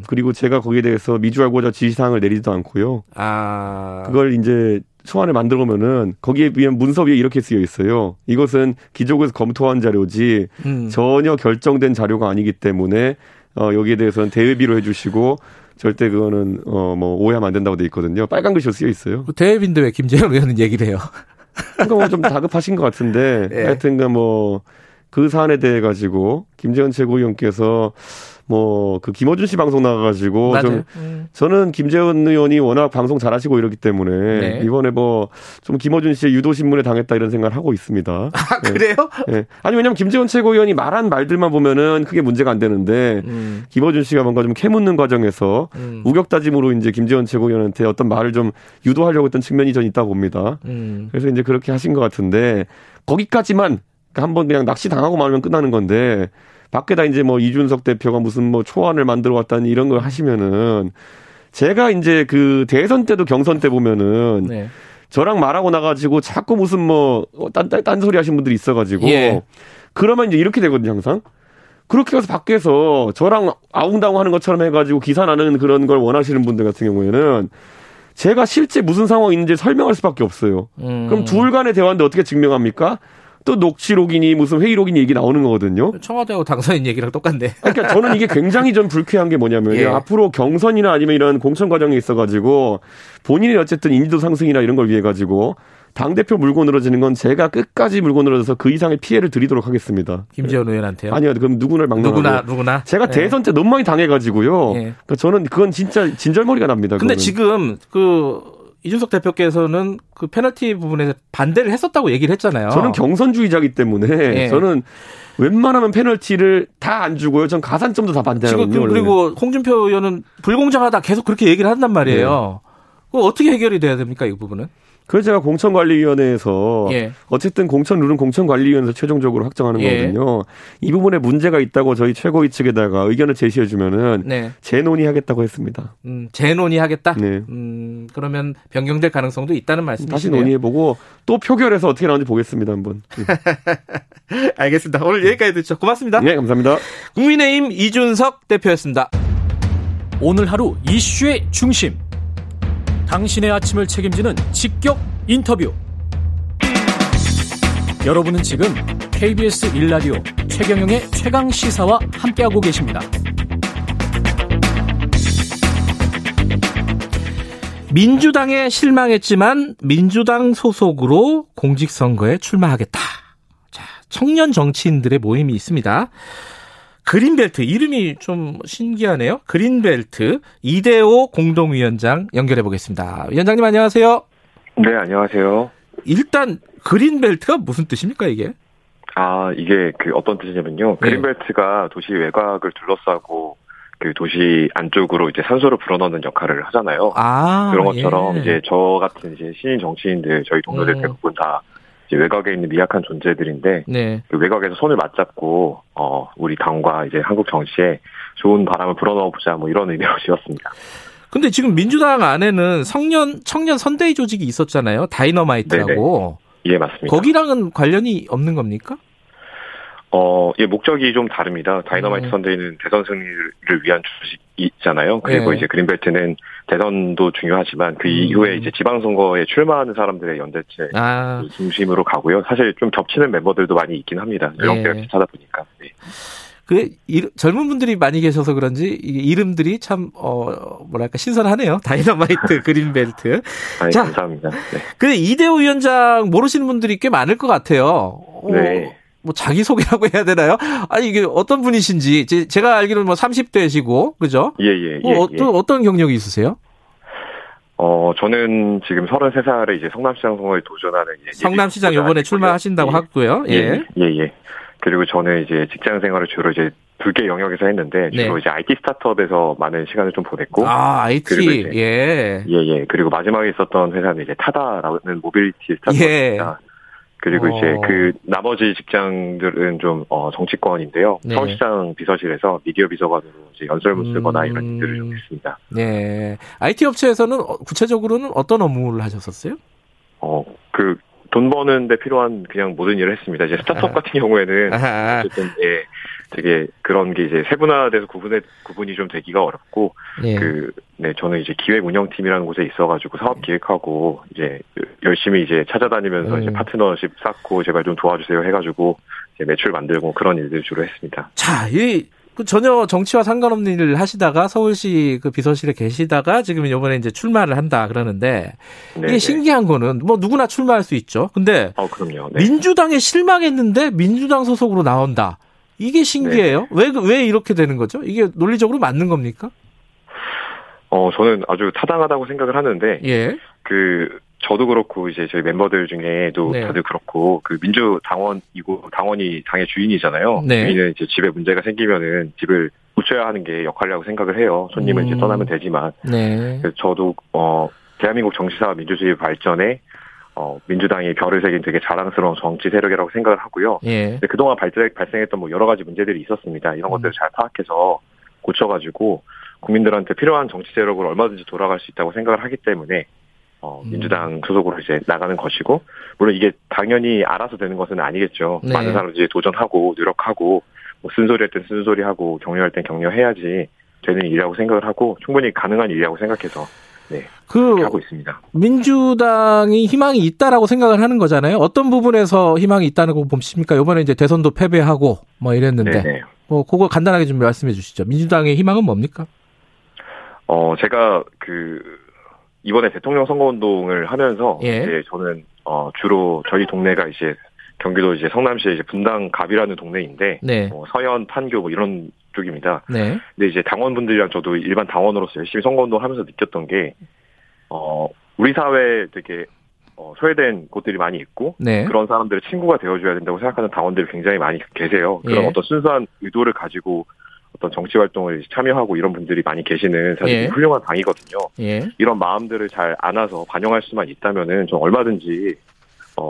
그리고 제가 거기에 대해서 미주하고자 지시사항을 내리지도 않고요. 아. 그걸 이제 초안을 만들어 보면은 거기에 비하면 문서 위에 이렇게 쓰여 있어요. 이것은 기조국에서 검토한 자료지 전혀 결정된 자료가 아니기 때문에 여기에 대해서는 대외비로 해주시고 절대 그거는 뭐 오해하면 안 된다고 돼 있거든요. 빨간 글씨로 쓰여 있어요. 대회인데 왜 김재현 의원은 얘기를 해요? 그러니까 뭐 좀 다급하신 것 같은데 네. 하여튼가 뭐 그 사안에 대해 가지고 김재현 최고위원께서 뭐 그 김어준 씨 방송 나가 가지고 저는 김재현 의원이 워낙 방송 잘하시고 이러기 때문에 네. 이번에 뭐 좀 김어준 씨의 유도 신문에 당했다 이런 생각을 하고 있습니다. 아 그래요? 예. 예. 아니 왜냐면 김재현 최고위원이 말한 말들만 보면은 크게 문제가 안 되는데 김어준 씨가 뭔가 좀 캐묻는 과정에서 우격다짐으로 이제 김재현 최고위원한테 어떤 말을 좀 유도하려고 했던 측면이 전 있다 봅니다. 그래서 이제 그렇게 하신 것 같은데 거기까지만 한번 그냥 낚시 당하고 말면 끝나는 건데. 밖에다 이제 뭐 이준석 대표가 무슨 뭐 초안을 만들어 왔다니 이런 걸 하시면은 제가 이제 그 대선 때도 경선 때 보면은 네. 저랑 말하고 나가지고 자꾸 무슨 뭐 딴소리 하신 분들이 있어가지고 예. 그러면 이제 이렇게 되거든요 항상. 그렇게 해서 밖에서 저랑 아웅다웅 하는 것처럼 해가지고 기사 나는 그런 걸 원하시는 분들 같은 경우에는 제가 실제 무슨 상황인지 설명할 수밖에 없어요. 그럼 둘 간의 대화인데 어떻게 증명합니까? 또 녹취록이니 무슨 회의록이니 얘기 나오는 거거든요. 청와대하고 당선인 얘기랑 똑같네. 그러니까 저는 이게 굉장히 좀 불쾌한 게 뭐냐면 예. 앞으로 경선이나 아니면 이런 공천 과정에 있어가지고 본인이 어쨌든 인지도 상승이나 이런 걸 위해 가지고 당대표 물고 늘어지는 건 제가 끝까지 물고 늘어져서 그 이상의 피해를 드리도록 하겠습니다. 김재현 의원한테요? 아니요. 그럼 누구나 막론하고. 누구나. 제가 대선 때 너무 많이 당해가지고요. 예. 그러니까 저는 그건 진짜 진절머리가 납니다. 근데 그러면. 지금 이준석 대표께서는 그 페널티 부분에 반대를 했었다고 얘기를 했잖아요. 저는 경선주의자이기 때문에 네. 저는 웬만하면 페널티를 다 안 주고요. 전 가산점도 다 반대하거든요. 지금 그리고 홍준표 의원은 불공정하다 계속 그렇게 얘기를 한단 말이에요. 네. 그거 어떻게 해결이 돼야 됩니까? 이 부분은? 그래서 제가 공천관리위원회에서 예. 어쨌든 공천 룰은 공천관리위원회에서 최종적으로 확정하는 예. 거거든요. 이 부분에 문제가 있다고 저희 최고위 측에다가 의견을 제시해 주면은 네. 재논의하겠다고 했습니다. 재논의하겠다? 네. 그러면 변경될 가능성도 있다는 말씀이시네요. 다시 논의해보고 또 표결해서 어떻게 나오는지 보겠습니다. 한번. 네. 알겠습니다. 오늘 여기까지 듣죠. 고맙습니다. 네, 감사합니다. 국민의힘 이준석 대표였습니다. 오늘 하루 이슈의 중심. 당신의 아침을 책임지는 직격 인터뷰. 여러분은 지금 KBS 1라디오 최경영의 최강 시사와 함께하고 계십니다. 민주당에 실망했지만 민주당 소속으로 공직선거에 출마하겠다. 자, 청년 정치인들의 모임이 있습니다. 그린벨트, 이름이 좀 신기하네요. 그린벨트, 이대호 공동위원장 연결해 보겠습니다. 위원장님 안녕하세요. 네, 안녕하세요. 일단 그린벨트가 무슨 뜻입니까, 이게? 아, 이게 그 어떤 뜻이냐면요. 그린벨트가 도시 외곽을 둘러싸고 그 도시 안쪽으로 이제 산소를 불어넣는 역할을 하잖아요. 아, 그런 것처럼 예. 이제 저 같은 이제 신인 정치인들, 저희 동료들 대부분 다 외곽에 있는 미약한 존재들인데 네. 그 외곽에서 손을 맞잡고 우리 당과 이제 한국 정치에 좋은 바람을 불어넣어 보자 뭐 이런 의미로 지었습니다. 근데 지금 민주당 안에는 청년 선대위 조직이 있었잖아요. 다이너마이트라고. 네네. 예, 맞습니다. 거기랑은 관련이 없는 겁니까? 예, 목적이 좀 다릅니다. 다이너마이트 선대위는 대선 승리를 위한 조직이잖아요. 그리고 네. 이제 그린벨트는 대선도 중요하지만 그 이후에 이제 지방선거에 출마하는 사람들의 연대체 중심으로 가고요. 사실 좀 겹치는 멤버들도 많이 있긴 합니다. 연대가 비슷하다 보니까. 네. 그 젊은 분들이 많이 계셔서 그런지 이름들이 참 뭐랄까 신선하네요. 다이너마이트, 그린벨트. 아니, 자, 감사합니다. 네. 근데 이대호 위원장 모르시는 분들이 꽤 많을 것 같아요. 네. 뭐 자기소개라고 해야 되나요? 아니 이게 어떤 분이신지 제가 알기로는 뭐 30대시고 그죠? 예예. 어떤 경력이 있으세요? 저는 지금 33살에 이제 성남시장 선거에 도전하는 성남시장 이번에 출마하신다고 하고요. 예예예. 예, 예. 그리고 저는 이제 직장 생활을 주로 이제 두 개 영역에서 했는데 주로 네. 이제 IT 스타트업에서 많은 시간을 좀 보냈고 IT 예예예. 예. 그리고 마지막에 있었던 회사는 이제 타다라는 모빌리티 스타트업입니다. 예. 그리고 이제 그 나머지 직장들은 좀 정치권인데요. 네. 서울시장 비서실에서 미디어 비서관으로 이제 연설문 쓰거나 이런 일들을 좀 했습니다. 네, IT 업체에서는 구체적으로는 어떤 업무를 하셨었어요? 그 돈 버는 데 필요한 그냥 모든 일을 했습니다. 이제 스타트업 같은 경우에는 어쨌든 예, 되게 그런 게 이제 세분화돼서 구분이 좀 되기가 어렵고 예. 저는 이제 기획 운영팀이라는 곳에 있어가지고 사업 기획하고 이제 열심히 이제 찾아다니면서 이제 파트너십 쌓고 제발 좀 도와주세요 해가지고 이제 매출 만들고 그런 일들을 주로 했습니다. 자, 그 전혀 정치와 상관없는 일을 하시다가 서울시 그 비서실에 계시다가 지금 이번에 이제 출마를 한다 그러는데 네네. 이게 신기한 거는 뭐 누구나 출마할 수 있죠. 근데 그럼요. 네. 민주당에 실망했는데 민주당 소속으로 나온다. 이게 신기해요. 왜 이렇게 되는 거죠? 이게 논리적으로 맞는 겁니까? 저는 아주 타당하다고 생각을 하는데 예. 저도 그렇고 이제 저희 멤버들 중에도 네. 다들 그렇고 그 민주당원이고 당원이 당의 주인이잖아요. 네. 주인은 이제 집에 문제가 생기면은 집을 고쳐야 하는 게 역할이라고 생각을 해요. 손님은 이제 떠나면 되지만. 네. 그래서 저도 대한민국 정치사와 민주주의 발전에 민주당이 별을 새긴 되게 자랑스러운 정치 세력이라고 생각을 하고요. 예. 그동안 발생했던 뭐 여러 가지 문제들이 있었습니다. 이런 것들을 잘 파악해서 고쳐가지고 국민들한테 필요한 정치 세력을 얼마든지 돌아갈 수 있다고 생각을 하기 때문에. 민주당 소속으로 이제 나가는 것이고, 물론 이게 당연히 알아서 되는 것은 아니겠죠. 네. 많은 사람들이 도전하고, 노력하고, 뭐 쓴소리 할 땐 쓴소리 하고, 격려할 땐 격려해야지 되는 일이라고 생각을 하고, 충분히 가능한 일이라고 생각해서, 네. 하고 있습니다. 민주당이 희망이 있다라고 생각을 하는 거잖아요. 어떤 부분에서 희망이 있다는 거 보십니까? 이번에 이제 대선도 패배하고, 뭐 이랬는데. 네네. 그거 간단하게 좀 말씀해 주시죠. 민주당의 희망은 뭡니까? 제가 이번에 대통령 선거 운동을 하면서 예. 이제 저는 주로 저희 동네가 이제 경기도 이제 성남시의 이제 분당갑이라는 동네인데 네. 서현, 판교 뭐 이런 쪽입니다. 네. 근데 이제 당원분들이랑 저도 일반 당원으로서 열심히 선거 운동을 하면서 느꼈던 게 우리 사회에 되게 소외된 곳들이 많이 있고 네. 그런 사람들의 친구가 되어줘야 된다고 생각하는 당원들이 굉장히 많이 계세요. 그런 예. 어떤 순수한 의도를 가지고 어떤 정치 활동을 참여하고 이런 분들이 많이 계시는 사실 예. 훌륭한 당이거든요. 예. 이런 마음들을 잘 안아서 반영할 수만 있다면은 좀 얼마든지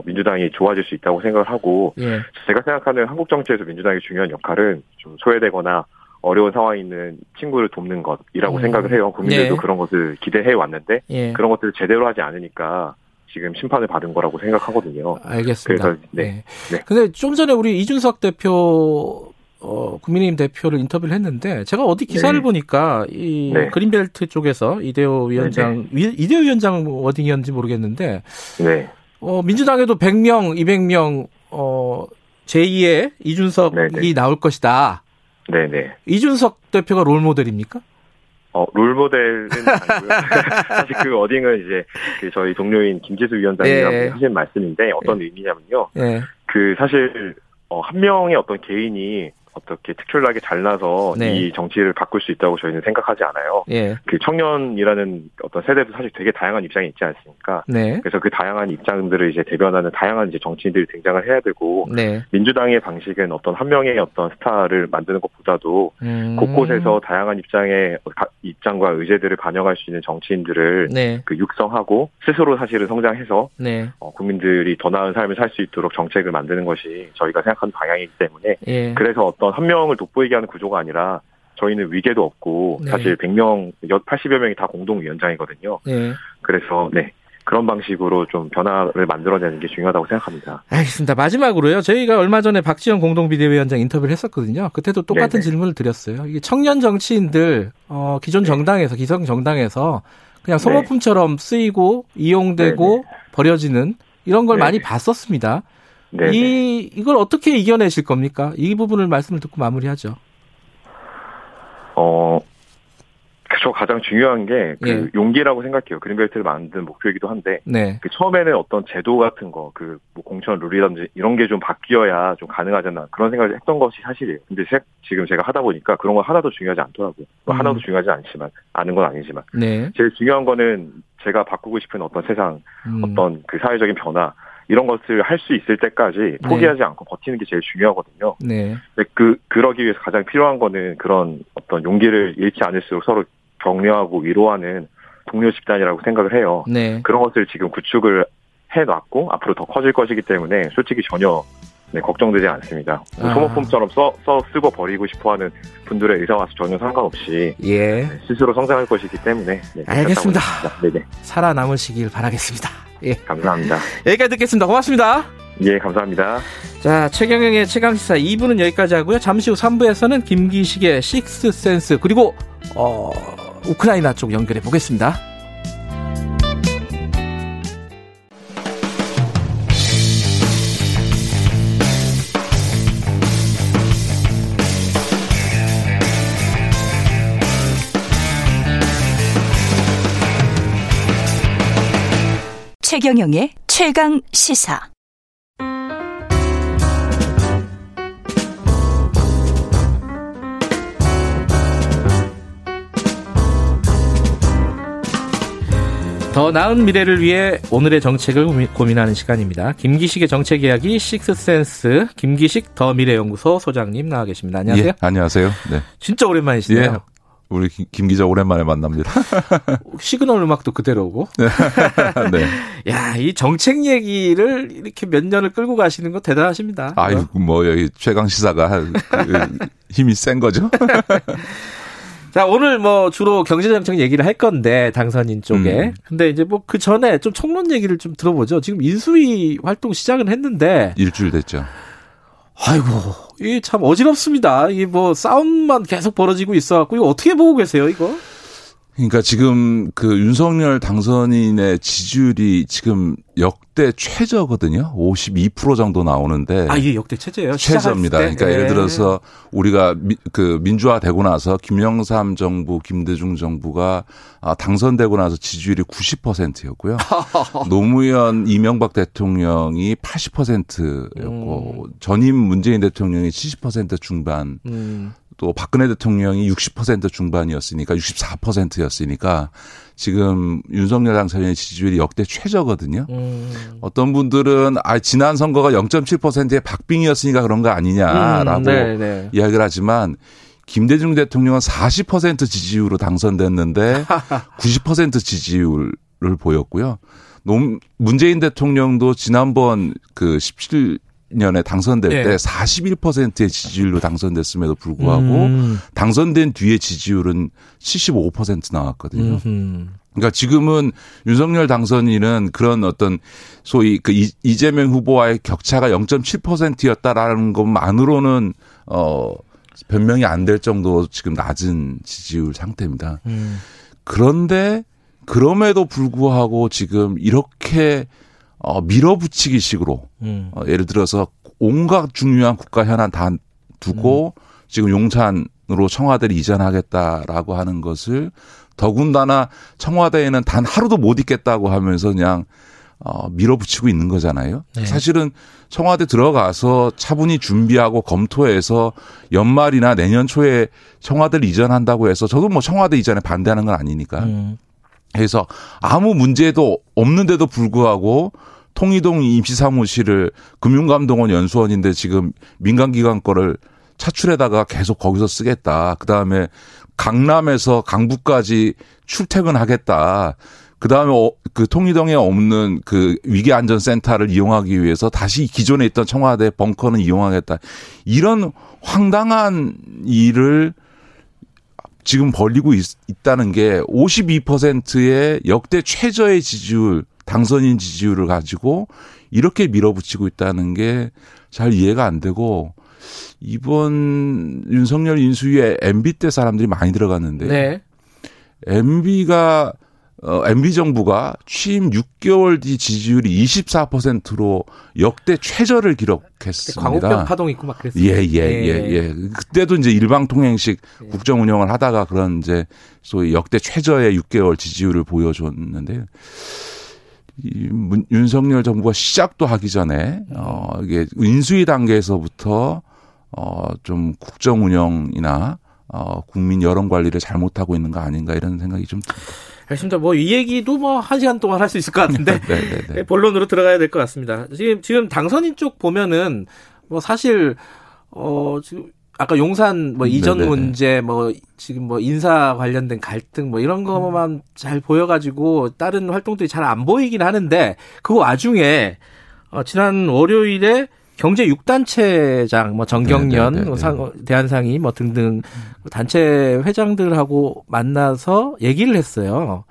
민주당이 좋아질 수 있다고 생각을 하고 예. 제가 생각하는 한국 정치에서 민주당의 중요한 역할은 좀 소외되거나 어려운 상황에 있는 친구를 돕는 것이라고 생각을 해요. 국민들도 예. 그런 것을 기대해 왔는데 예. 그런 것들을 제대로 하지 않으니까 지금 심판을 받은 거라고 생각하거든요. 알겠습니다. 그래서 네. 근데 좀 전에 우리 이준석 대표 국민의힘 대표를 인터뷰를 했는데 제가 어디 기사를 네. 보니까 이 네. 그린벨트 쪽에서 이대호 위원장 네. 이대호 위원장 워딩이었는지 모르겠는데 네. 민주당에도 100명, 200명 제2의 이준석이 네네. 나올 것이다. 네네. 이준석 대표가 롤모델입니까? 롤모델은 아니고요. 사실 그 워딩은 이제 저희 동료인 김지수 위원장님이랑 네. 하신 말씀인데 어떤 네. 의미냐면요. 네. 그 사실 한 명의 어떤 개인이 어떻게 특출나게 잘나서 네. 이 정치를 바꿀 수 있다고 저희는 생각하지 않아요. 예. 그 청년이라는 어떤 세대도 사실 되게 다양한 입장이 있지 않습니까? 네. 그래서 그 다양한 입장들을 이제 대변하는 다양한 이제 정치인들이 등장을 해야 되고 네. 민주당의 방식은 어떤 한 명의 어떤 스타를 만드는 것보다도 곳곳에서 다양한 입장의 입장과 의제들을 반영할 수 있는 정치인들을 네. 그 육성하고 스스로 사실은 성장해서 네. 국민들이 더 나은 삶을 살 수 있도록 정책을 만드는 것이 저희가 생각하는 방향이기 때문에 예. 그래서 한 명을 돋보이게 하는 구조가 아니라 저희는 위계도 없고 네. 사실 100명, 80여 명이 다 공동위원장이거든요. 네. 그래서 네 그런 방식으로 좀 변화를 만들어내는 게 중요하다고 생각합니다. 알겠습니다. 마지막으로요. 저희가 얼마 전에 박지원 공동비대위원장 인터뷰를 했었거든요. 그때도 똑같은 네네. 질문을 드렸어요. 이게 청년 정치인들 기존 정당에서 기성 정당에서 그냥 소모품처럼 쓰이고 이용되고 네네. 버려지는 이런 걸 네네. 많이 봤었습니다. 네네. 이걸 어떻게 이겨내실 겁니까? 이 부분을 말씀을 듣고 마무리하죠. 저 가장 중요한 게 그 예. 용기라고 생각해요. 그린벨트를 만든 목표이기도 한데 네. 그 처음에는 어떤 제도 같은 거, 그 뭐 공천 룰이라든지 이런 게 좀 바뀌어야 좀 가능하잖아 그런 생각을 했던 것이 사실이에요. 근데 지금 제가 하다 보니까 그런 건 하나도 중요하지 않더라고요. 하나도 중요하지 않지만 아는 건 아니지만 네. 제일 중요한 거는 제가 바꾸고 싶은 어떤 세상, 어떤 그 사회적인 변화. 이런 것을 할 수 있을 때까지 포기하지 네. 않고 버티는 게 제일 중요하거든요. 네. 그러기 위해서 가장 필요한 거는 그런 어떤 용기를 잃지 않을수록 서로 격려하고 위로하는 동료 집단이라고 생각을 해요. 네. 그런 것을 지금 구축을 해놨고 앞으로 더 커질 것이기 때문에 솔직히 전혀 네, 걱정되지 않습니다. 소모품처럼 쓰고 버리고 싶어하는 분들의 의사와 전혀 상관없이 예. 네, 스스로 성장할 것이기 때문에 네, 알겠습니다. 네네. 살아남으시길 바라겠습니다. 예, 감사합니다. 여기까지 듣겠습니다. 고맙습니다. 예, 감사합니다. 자, 최경영의 최강시사 2부는 여기까지 하고요. 잠시 후 3부에서는 김기식의 식스센스 그리고 우크라이나 쪽 연결해 보겠습니다. 최경영의 최강 시사. 더 나은 미래를 위해 오늘의 정책을 고민하는 시간입니다. 김기식의 정책 이야기 식스센스 김기식 더 미래연구소 소장님 나와 계십니다. 안녕하세요. 예, 안녕하세요. 네. 진짜 오랜만이시네요. 예. 우리 김 기자 오랜만에 만납니다. 시그널 음악도 그대로고. 네. 야, 이 정책 얘기를 이렇게 몇 년을 끌고 가시는 거 대단하십니다. 아유, 뭐 여기 최강 시사가 힘이 센 거죠. 자, 오늘 뭐 주로 경제 정책 얘기를 할 건데 당선인 쪽에. 근데 이제 뭐 그 전에 좀 총론 얘기를 좀 들어보죠. 지금 인수위 활동 시작은 했는데 일주일 됐죠. 아이고, 이게 참 어지럽습니다. 이게 뭐 싸움만 계속 벌어지고 있어갖고 이거 어떻게 보고 계세요, 이거? 그러니까 지금 그 윤석열 당선인의 지지율이 지금 역대 최저거든요. 52% 정도 나오는데. 아, 이게 역대 최저예요? 최저입니다. 그러니까 네. 예를 들어서 우리가 그 민주화되고 나서 김영삼 정부, 김대중 정부가 당선되고 나서 지지율이 90%였고요. 노무현, 이명박 대통령이 80%였고 전임 문재인 대통령이 70% 중반. 또 박근혜 대통령이 60% 중반이었으니까 64%였으니까 지금 윤석열 당선인의 지지율이 역대 최저거든요. 어떤 분들은 지난 선거가 0.7%의 박빙이었으니까 그런 거 아니냐라고 이야기를 하지만 김대중 대통령은 40% 지지율로 당선됐는데 90% 지지율을 보였고요. 문재인 대통령도 지난번 그 17년에 당선될 때 41%의 지지율로 당선됐음에도 불구하고 당선된 뒤에 지지율은 75% 나왔거든요. 그러니까 지금은 윤석열 당선인은 그런 어떤 소위 그 이재명 후보와의 격차가 0.7%였다라는 것만으로는 변명이 안 될 정도로 지금 낮은 지지율 상태입니다. 그런데 그럼에도 불구하고 지금 이렇게 밀어붙이기 식으로 예를 들어서 온갖 중요한 국가 현안 다 두고 지금 용산으로 청와대를 이전하겠다라고 하는 것을 더군다나 청와대에는 단 하루도 못 있겠다고 하면서 그냥 밀어붙이고 있는 거잖아요. 네. 사실은 청와대 들어가서 차분히 준비하고 검토해서 연말이나 내년 초에 청와대를 이전한다고 해서 저도 뭐 청와대 이전에 반대하는 건 아니니까. 그래서 아무 문제도 없는데도 불구하고 통이동 임시사무실을 금융감독원 연수원인데 지금 민간기관 거를 차출해다가 계속 거기서 쓰겠다. 그다음에 강남에서 강북까지 출퇴근하겠다. 그다음에 그 통이동에 없는 그 위기안전센터를 이용하기 위해서 다시 기존에 있던 청와대 벙커는 이용하겠다. 이런 황당한 일을 지금 벌리고 있다는 게 52%의 역대 최저의 지지율, 당선인 지지율을 가지고 이렇게 밀어붙이고 있다는 게 잘 이해가 안 되고 이번 윤석열 인수위에 MB 때 사람들이 많이 들어갔는데 네. MB 정부가 취임 6개월 뒤 지지율이 24%로 역대 최저를 기록했습니다. 광우병 파동 있고 막 그랬어요. 예. 그때도 이제 일방통행식 국정 운영을 하다가 그런 이제 소위 역대 최저의 6개월 지지율을 보여줬는데 윤석열 정부가 시작도 하기 전에 이게 인수위 단계에서부터 좀 국정 운영이나 국민 여론 관리를 잘못하고 있는 거 아닌가 이런 생각이 좀 듭니다. 알겠습니다. 뭐 이 얘기도 한 시간 동안 할 수 있을 것 같은데 본론으로 들어가야 될 것 같습니다. 지금 당선인 쪽 보면은 뭐 사실 지금 아까 용산 뭐 이전 문제 뭐 지금 뭐 인사 관련된 갈등 뭐 이런 것만 잘 보여가지고 다른 활동들이 잘 안 보이긴 하는데 그 와중에 지난 월요일에 경제 6단체장, 뭐 정경련, 대한상의 뭐 등등 단체 회장들하고 만나서 얘기를 했어요.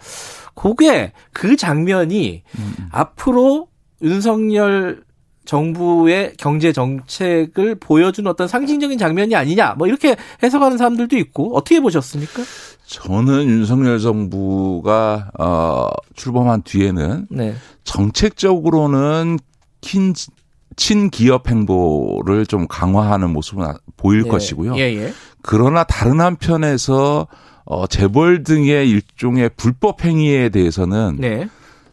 그 장면이 앞으로 윤석열 정부의 경제 정책을 보여준 어떤 상징적인 장면이 아니냐, 뭐 이렇게 해석하는 사람들도 있고 어떻게 보셨습니까? 저는 윤석열 정부가 출범한 뒤에는 정책적으로는 친기업 행보를 좀 강화하는 모습은 보일 것이고요. 그러나 다른 한편에서 재벌 등의 일종의 불법 행위에 대해서는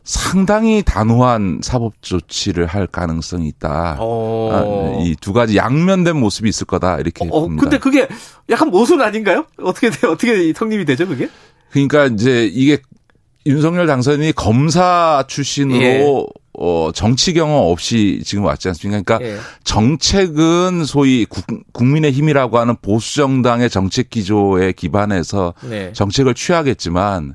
상당히 단호한 사법 조치를 할 가능성이 있다. 이 두 가지 양면된 모습이 있을 거다 이렇게 봅니다. 근데 그게 약간 모순 아닌가요? 어떻게 성립이 되죠 그게? 그러니까 이제 이게 윤석열 당선인이 검사 출신으로 정치 경험 없이 지금 왔지 않습니까? 그러니까 정책은 소위 국민의힘이라고 하는 보수정당의 정책 기조에 기반해서 정책을 취하겠지만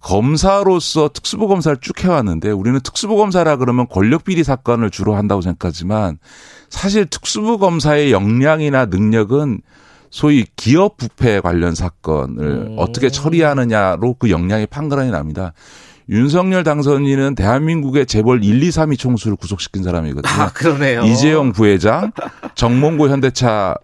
검사로서 특수부검사를 쭉 해왔는데 우리는 특수부검사라 그러면 권력비리 사건을 주로 한다고 생각하지만 사실 특수부검사의 역량이나 능력은 소위 기업 부패 관련 사건을 어떻게 처리하느냐로 그 역량이 판가름이 납니다. 윤석열 당선인은 대한민국의 재벌 1, 2, 3위 총수를 구속시킨 사람이거든요. 그러네요. 이재용 부회장, 정몽구 현대차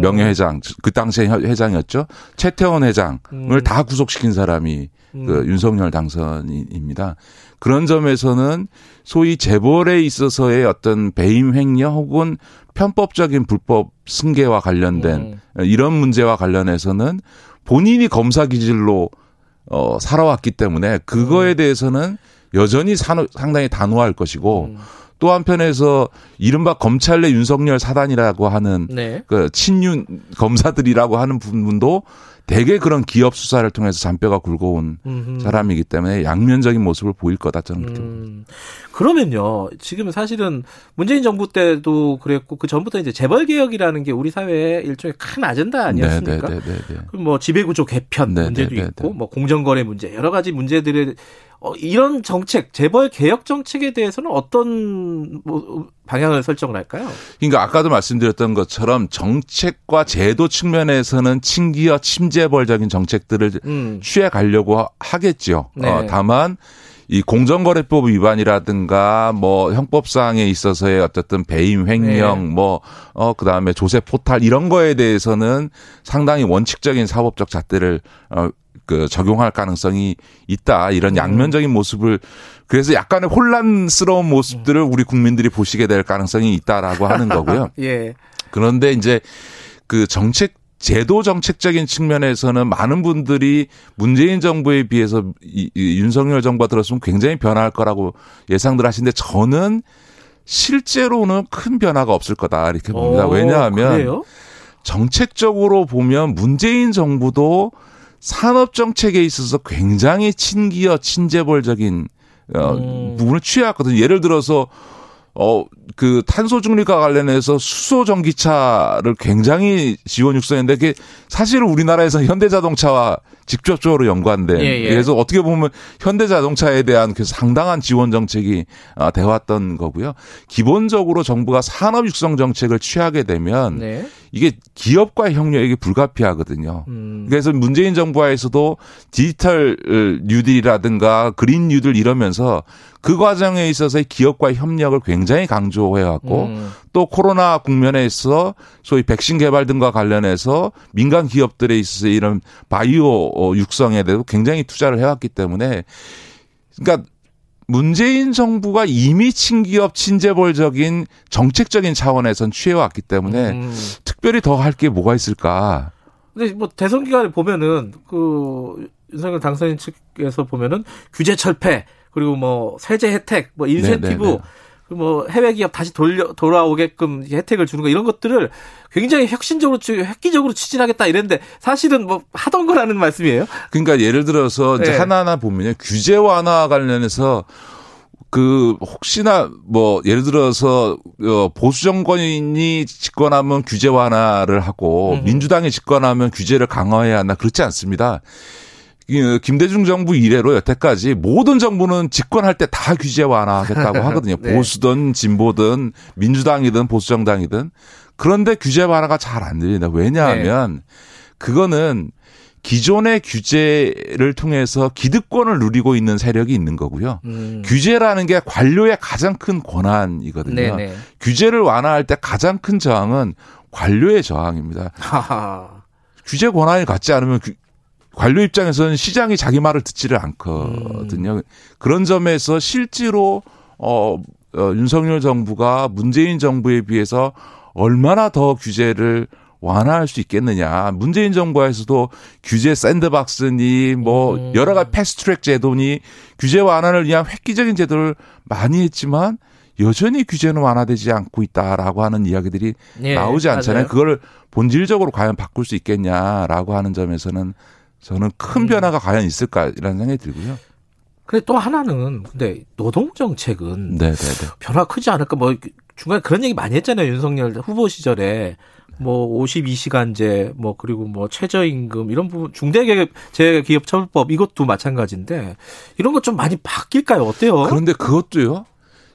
명예회장, 그 당시에 회장이었죠. 최태원 회장을 다 구속시킨 사람이 그 윤석열 당선인입니다. 그런 점에서는 소위 재벌에 있어서의 어떤 배임 횡령 혹은 편법적인 불법 승계와 관련된 이런 문제와 관련해서는 본인이 검사 기질로 살아왔기 때문에 그거에 대해서는 여전히 상당히 단호할 것이고 또 한편에서 이른바 검찰 내 윤석열 사단이라고 하는 그 친윤 검사들이라고 하는 부분도 대개 그런 기업 수사를 통해서 잔뼈가 굵어온 사람이기 때문에 양면적인 모습을 보일 거다 저는 그렇게 봅니다. 그러면요. 지금 사실은 문재인 정부 때도 그랬고 그 전부터 이제 재벌 개혁이라는 게 우리 사회의 일종의 큰 아젠다 아니었습니까? 뭐 지배구조 개편 문제도 있고 뭐 공정거래 문제 여러 가지 문제들에 이런 정책, 재벌 개혁 정책에 대해서는 어떤 방향을 설정을 할까요? 그러니까 아까도 말씀드렸던 것처럼 정책과 제도 측면에서는 친기어 침재벌적인 정책들을 취해가려고 하겠죠. 네. 다만 이 공정거래법 위반이라든가 뭐 형법상에 있어서의 어쨌든 배임 횡령, 네. 뭐 그다음에 조세 포탈 이런 거에 대해서는 상당히 원칙적인 사법적 잣대를 적용할 가능성이 있다. 이런 양면적인 모습을 그래서 약간의 혼란스러운 모습들을 우리 국민들이 보시게 될 가능성이 있다라고 하는 거고요. 예. 그런데 이제 그 정책 제도 정책적인 측면에서는 많은 분들이 문재인 정부에 비해서 윤석열 정부가 들었으면 굉장히 변화할 거라고 예상들 하시는데 저는 실제로는 큰 변화가 없을 거다 이렇게 봅니다. 왜냐하면 그래요? 정책적으로 보면 문재인 정부도 산업 정책에 있어서 굉장히 친기어 친재벌적인 부분을 취해왔거든요. 예를 들어서 그 탄소 중립과 관련해서 수소 전기차를 굉장히 지원 육성했는데 그게 사실 우리나라에서 현대자동차와 직접적으로 연관된 그래서 어떻게 보면 현대자동차에 대한 그 상당한 지원 정책이 되어왔던 거고요. 기본적으로 정부가 산업 육성 정책을 취하게 되면 네. 이게 기업과의 협력이 불가피하거든요. 그래서 문재인 정부에서도 디지털 뉴딜이라든가 그린 뉴딜 이러면서 그 과정에 있어서의 기업과의 협력을 굉장히 강조해왔고 또 코로나 국면에서 소위 백신 개발 등과 관련해서 민간 기업들에 있어서 이런 바이오 육성에 대해서 굉장히 투자를 해왔기 때문에 그러니까 문재인 정부가 이미 친기업 친재벌적인 정책적인 차원에선 취해왔기 때문에 특별히 더 할 게 뭐가 있을까? 근데 뭐 대선 기간에 보면은 그 윤석열 당선인 측에서 보면은 규제 철폐 그리고 뭐 세제 혜택 뭐 인센티브 네네네. 뭐 해외 기업 다시 돌아오게끔 혜택을 주는 거 이런 것들을 굉장히 혁신적으로 획기적으로 추진하겠다 이랬는데 사실은 뭐 하던 거라는 말씀이에요. 그러니까 예를 들어서 이제 하나하나 보면요. 규제 완화 관련해서 그 혹시나 뭐 예를 들어서 보수 정권이 집권하면 규제 완화를 하고 민주당이 집권하면 규제를 강화해야 하나 그렇지 않습니다. 김대중 정부 이래로 여태까지 모든 정부는 집권할 때 다 규제 완화하겠다고 하거든요. 네. 보수든 진보든 민주당이든 보수정당이든. 그런데 규제 완화가 잘 안 됩니다. 왜냐하면 그거는 기존의 규제를 통해서 기득권을 누리고 있는 세력이 있는 거고요. 규제라는 게 관료의 가장 큰 권한이거든요. 네네. 규제를 완화할 때 가장 큰 저항은 관료의 저항입니다. 하하. 규제 권한을 갖지 않으면 관료 입장에서는 시장이 자기 말을 듣지를 않거든요. 그런 점에서 실제로 윤석열 정부가 문재인 정부에 비해서 얼마나 더 규제를 완화할 수 있겠느냐. 문재인 정부에서도 규제 샌드박스니 뭐 여러 가지 패스트트랙 제도니 규제 완화를 위한 획기적인 제도를 많이 했지만 여전히 규제는 완화되지 않고 있다라고 하는 이야기들이 나오지 않잖아요. 맞아요. 그걸 본질적으로 과연 바꿀 수 있겠냐라고 하는 점에서는 저는 큰 변화가 과연 있을까라는 생각이 들고요. 근데 또 하나는 근데 노동 정책은 변화 크지 않을까 뭐 중간에 그런 얘기 많이 했잖아요. 윤석열 후보 시절에 뭐 52시간제 뭐 그리고 뭐 최저임금 이런 부분 중대재해기업처벌법 이것도 마찬가지인데 이런 것 좀 많이 바뀔까요? 어때요? 그런데 그것도요.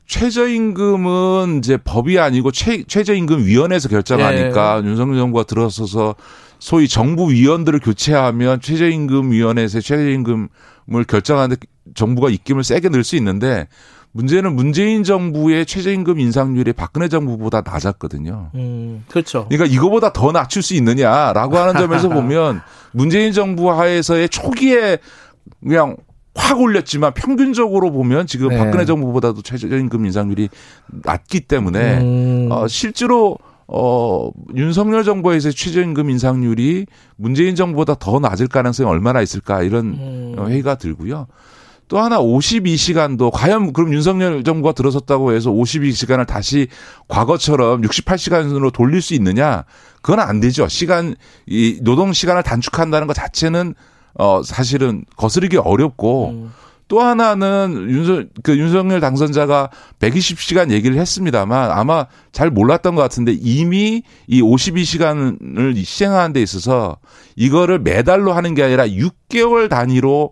최저임금은 이제 법이 아니고 최저임금위원회에서 결정하니까 윤석열 정부가 들어서서 소위 정부 위원들을 교체하면 최저임금위원회에서 최저임금을 결정하는데 정부가 입김을 세게 넣을 수 있는데 문제는 문재인 정부의 최저임금 인상률이 박근혜 정부보다 낮았거든요. 그렇죠. 그러니까 이거보다 더 낮출 수 있느냐라고 하는 점에서 보면 문재인 정부 하에서의 초기에 그냥 확 올렸지만 평균적으로 보면 지금 박근혜 정부보다도 최저임금 인상률이 낮기 때문에 실제로 윤석열 정부에서의 최저임금 인상률이 문재인 정부보다 더 낮을 가능성이 얼마나 있을까 이런 회의가 들고요. 또 하나 52시간도 과연 그럼 윤석열 정부가 들어섰다고 해서 52시간을 다시 과거처럼 68시간으로 돌릴 수 있느냐 그건 안 되죠. 시간, 이 노동 시간을 단축한다는 것 자체는 사실은 거스르기 어렵고 또 하나는 윤석열 당선자가 120시간 얘기를 했습니다만 아마 잘 몰랐던 것 같은데 이미 이 52시간을 시행하는 데 있어서 이거를 매달로 하는 게 아니라 6개월 단위로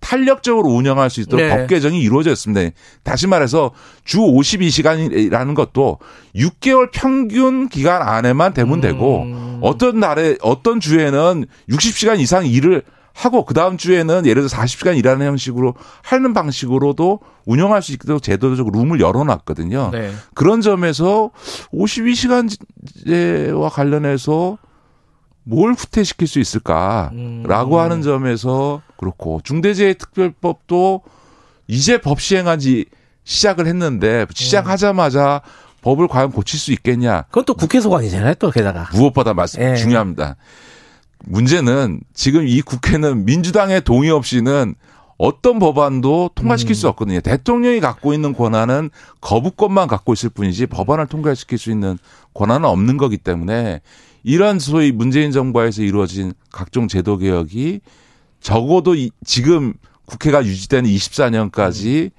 탄력적으로 운영할 수 있도록 네. 법 개정이 이루어져 있습니다. 다시 말해서 주 52시간이라는 것도 6개월 평균 기간 안에만 되면 되고 어떤 날에 어떤 주에는 60시간 이상 일을 하고 그다음 주에는 예를 들어 40시간 일하는 형식으로 하는 방식으로도 운영할 수 있도록 제도적으로 룸을 열어놨거든요. 네. 그런 점에서 52시간제와 관련해서 뭘 후퇴시킬 수 있을까라고 하는 점에서 그렇고 중대재해특별법도 이제 법 시행한 지 시작을 했는데 시작하자마자 법을 과연 고칠 수 있겠냐. 그건 또 국회 소관이잖아요. 또 게다가. 무엇보다 말씀 예. 중요합니다. 문제는 지금 이 국회는 민주당의 동의 없이는 어떤 법안도 통과시킬 수 없거든요. 대통령이 갖고 있는 권한은 거부권만 갖고 있을 뿐이지 법안을 통과시킬 수 있는 권한은 없는 거기 때문에 이런 소위 문재인 정부에서 이루어진 각종 제도 개혁이 적어도 지금 국회가 유지되는 24년까지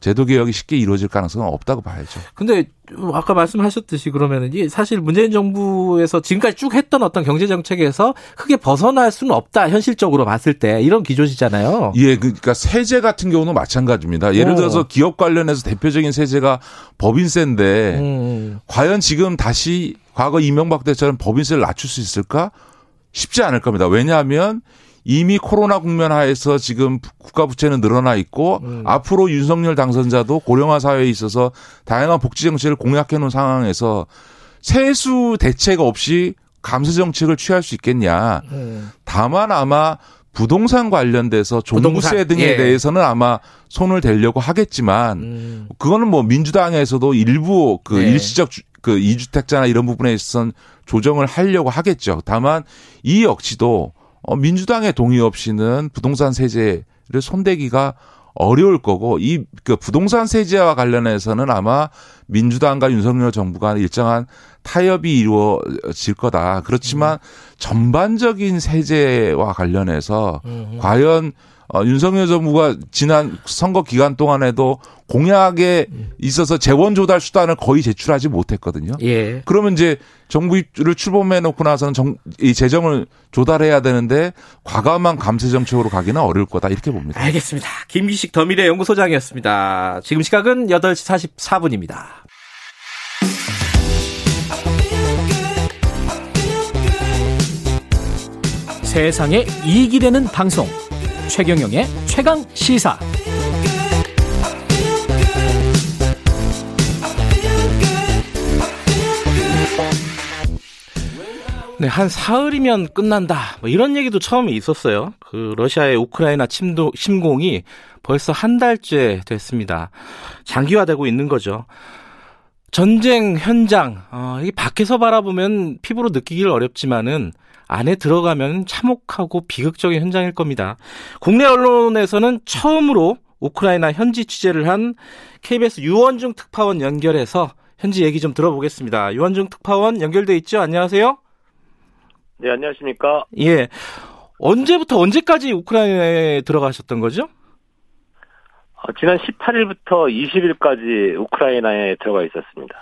제도 개혁이 쉽게 이루어질 가능성은 없다고 봐야죠. 근데 아까 말씀하셨듯이 그러면은 사실 문재인 정부에서 지금까지 쭉 했던 어떤 경제 정책에서 크게 벗어날 수는 없다. 현실적으로 봤을 때 이런 기조시잖아요. 예, 그러니까 세제 같은 경우는 마찬가지입니다. 예를 들어서 기업 관련해서 대표적인 세제가 법인세인데 과연 지금 다시 과거 이명박 때처럼 법인세를 낮출 수 있을까? 쉽지 않을 겁니다. 왜냐하면 이미 코로나 국면 하에서 지금 국가 부채는 늘어나 있고 앞으로 윤석열 당선자도 고령화 사회에 있어서 다양한 복지 정책을 공약해 놓은 상황에서 세수 대책 없이 감세 정책을 취할 수 있겠냐. 다만 아마 부동산 관련돼서 종부세 등에 예. 대해서는 아마 손을 대려고 하겠지만 그거는 뭐 민주당에서도 일부 그 네. 일시적 그 2주택자나 이런 부분에 있어서는 조정을 하려고 하겠죠. 다만 이 역시도 민주당의 동의 없이는 부동산 세제를 손대기가 어려울 거고 이 그 부동산 세제와 관련해서는 아마 민주당과 윤석열 정부가 일정한 타협이 이루어질 거다. 그렇지만 전반적인 세제와 관련해서 과연 윤석열 정부가 지난 선거 기간 동안에도 공약에 있어서 재원 조달 수단을 거의 제출하지 못했거든요. 예. 그러면 이제 정부를 출범해 놓고 나서는 이 재정을 조달해야 되는데 과감한 감세 정책으로 가기는 어려울 거다 이렇게 봅니다. 알겠습니다. 김기식 더미래 연구소장이었습니다. 지금 시각은 8시 44분입니다. 세상에 이익이 되는 방송. 최경영의 최강 시사. 네, 한 사흘이면 끝난다. 뭐 이런 얘기도 처음에 있었어요. 그 러시아의 우크라이나 침공이 벌써 한 달째 됐습니다. 장기화되고 있는 거죠. 전쟁 현장, 이게 밖에서 바라보면 피부로 느끼기는 어렵지만은 안에 들어가면 참혹하고 비극적인 현장일 겁니다. 국내 언론에서는 처음으로 우크라이나 현지 취재를 한 KBS 유원중 특파원 연결해서 현지 얘기 좀 들어보겠습니다. 유원중 특파원 연결돼 있죠? 안녕하세요. 네, 안녕하십니까? 예. 언제부터 언제까지 우크라이나에 들어가셨던 거죠? 지난 18일부터 20일까지 우크라이나에 들어가 있었습니다.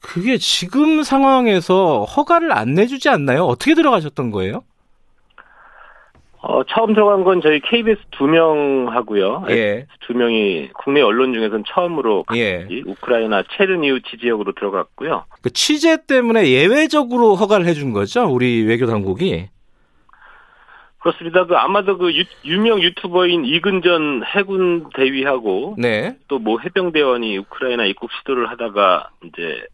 그게 지금 상황에서 허가를 안 내주지 않나요? 어떻게 들어가셨던 거예요? 처음 들어간 건 저희 KBS 2명하고요. 예. 2명이 국내 언론 중에서는 처음으로 예. 우크라이나 체르니우치 지역으로 들어갔고요. 그 취재 때문에 예외적으로 허가를 해준 거죠? 우리 외교 당국이? 그렇습니다. 아마도 유명 유튜버인 이근전 해군 대위하고 네. 또 뭐 해병대원이 우크라이나 입국 시도를 하다가 이제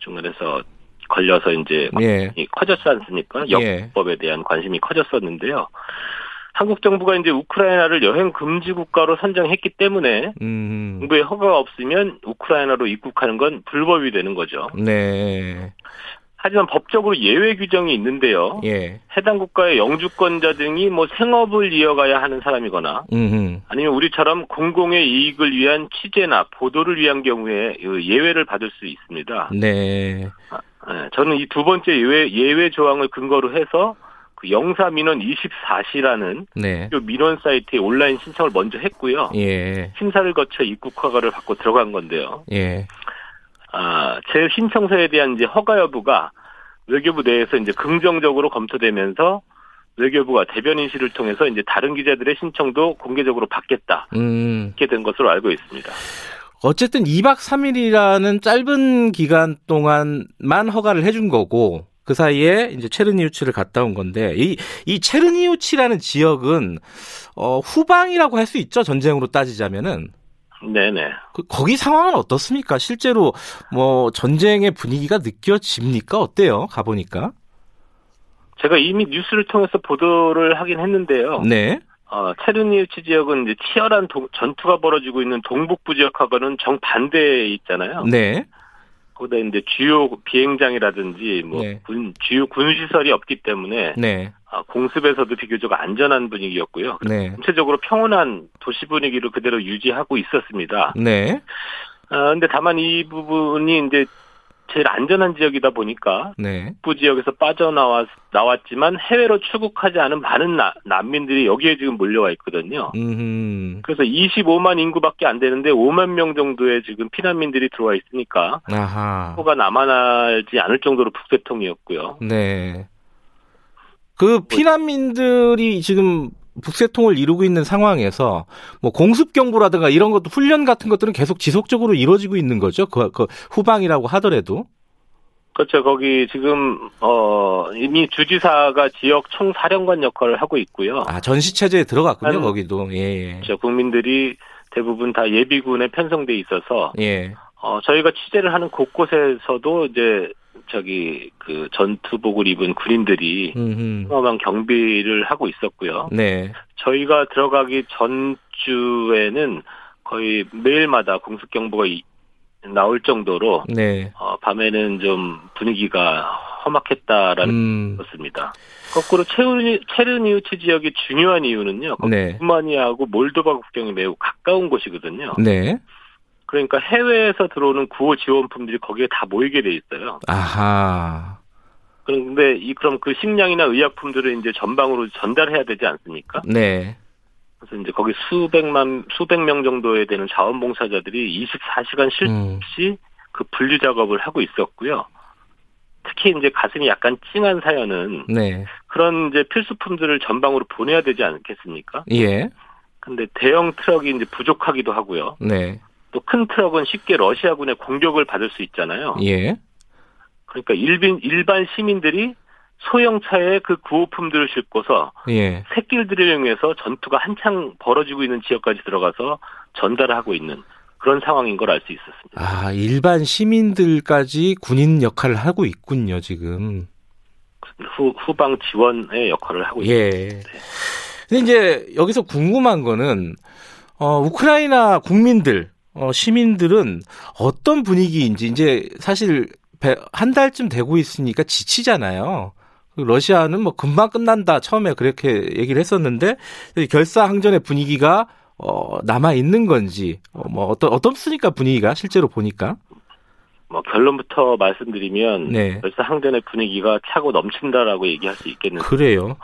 중간에서 걸려서 이제 예. 커졌지 않습니까? 역법에 대한 관심이 커졌었는데요. 한국 정부가 이제 우크라이나를 여행 금지 국가로 선정했기 때문에 정부의 허가가 없으면 우크라이나로 입국하는 건 불법이 되는 거죠. 네. 하지만 법적으로 예외 규정이 있는데요. 예. 해당 국가의 영주권자 등이 뭐 생업을 이어가야 하는 사람이거나 아니면 우리처럼 공공의 이익을 위한 취재나 보도를 위한 경우에 예외를 받을 수 있습니다. 네. 저는 이 두 번째 예외 조항을 근거로 해서 그 영사 민원 24시라는 네. 민원 사이트에 온라인 신청을 먼저 했고요. 예. 심사를 거쳐 입국 허가를 받고 들어간 건데요. 예. 아, 제 신청서에 대한 이제 허가 여부가 외교부 내에서 이제 긍정적으로 검토되면서 외교부가 대변인실을 통해서 이제 다른 기자들의 신청도 공개적으로 받겠다. 이렇게 된 것으로 알고 있습니다. 어쨌든 2박 3일이라는 짧은 기간 동안만 허가를 해준 거고 그 사이에 이제 체르니우치를 갔다 온 건데 이 체르니우치라는 지역은 후방이라고 할 수 있죠. 전쟁으로 따지자면은. 네네. 거기 상황은 어떻습니까? 실제로 뭐 전쟁의 분위기가 느껴집니까? 어때요? 가보니까. 제가 이미 뉴스를 통해서 보도를 하긴 했는데요. 네. 체르니우치 지역은 이제 치열한 전투가 벌어지고 있는 동북부 지역하고는 정반대에 있잖아요. 네. 거기다 이제 주요 비행장이라든지 뭐 네. 주요 군시설이 없기 때문에 네. 공습에서도 비교적 안전한 분위기였고요. 네. 전체적으로 평온한 도시 분위기를 그대로 유지하고 있었습니다. 네. 근데 다만 이 부분이 이제 제일 안전한 지역이다 보니까 네. 북부 지역에서 빠져나왔지만 해외로 출국하지 않은 많은 난민들이 여기에 지금 몰려와 있거든요. 그래서 25만 인구밖에 안 되는데 5만 명 정도의 지금 피난민들이 들어와 있으니까 후보가 남아나지 않을 정도로 북새통이었고요. 네. 그 피난민들이 지금 북새통을 이루고 있는 상황에서 뭐 공습 경보라든가 이런 것도 훈련 같은 것들은 계속 지속적으로 이루어지고 있는 거죠. 그 후방이라고 하더라도. 그렇죠. 거기 지금 이미 주지사가 지역 총사령관 역할을 하고 있고요. 아, 전시 체제에 들어갔군요. 거기도. 예. 그렇죠. 국민들이 대부분 다 예비군에 편성돼 있어서 예. 저희가 취재를 하는 곳곳에서도 이제 그 전투복을 입은 군인들이 험한 경비를 하고 있었고요. 네. 저희가 들어가기 전주에는 거의 매일마다 공습경보가 나올 정도로 네. 밤에는 좀 분위기가 험악했다라는 것입니다. 거꾸로 체르니우치 지역이 중요한 이유는요. 네. 루마니아하고 몰도바 국경이 매우 가까운 곳이거든요. 네. 그러니까 해외에서 들어오는 구호 지원품들이 거기에 다 모이게 돼 있어요. 아하. 그런데 그럼 그 식량이나 의약품들을 이제 전방으로 전달해야 되지 않습니까? 네. 그래서 이제 거기 수백 명 정도에 되는 자원봉사자들이 24시간 쉴 수 없이 그 분류 작업을 하고 있었고요. 특히 이제 가슴이 약간 찡한 사연은 네. 그런 이제 필수품들을 전방으로 보내야 되지 않겠습니까? 예. 근데 대형 트럭이 이제 부족하기도 하고요. 네. 또 큰 트럭은 쉽게 러시아군의 공격을 받을 수 있잖아요. 예. 그러니까 일반 시민들이 소형차에 그 구호품들을 싣고서 예. 샛길들을 이용해서 전투가 한창 벌어지고 있는 지역까지 들어가서 전달하고 있는 그런 상황인 걸 알 수 있었습니다. 아, 일반 시민들까지 군인 역할을 하고 있군요, 지금. 후방 지원의 역할을 하고 예. 있습니다. 네. 근데 이제 여기서 궁금한 거는 우크라이나 국민들 시민들은 어떤 분위기인지 이제 사실 한 달쯤 되고 있으니까 지치잖아요. 러시아는 뭐 금방 끝난다 처음에 그렇게 얘기를 했었는데 결사항전의 분위기가 남아 있는 건지 뭐 어떻습니까 분위기가 실제로 보니까? 뭐 결론부터 말씀드리면 네. 결사항전의 분위기가 차고 넘친다라고 얘기할 수 있겠는데 그래요.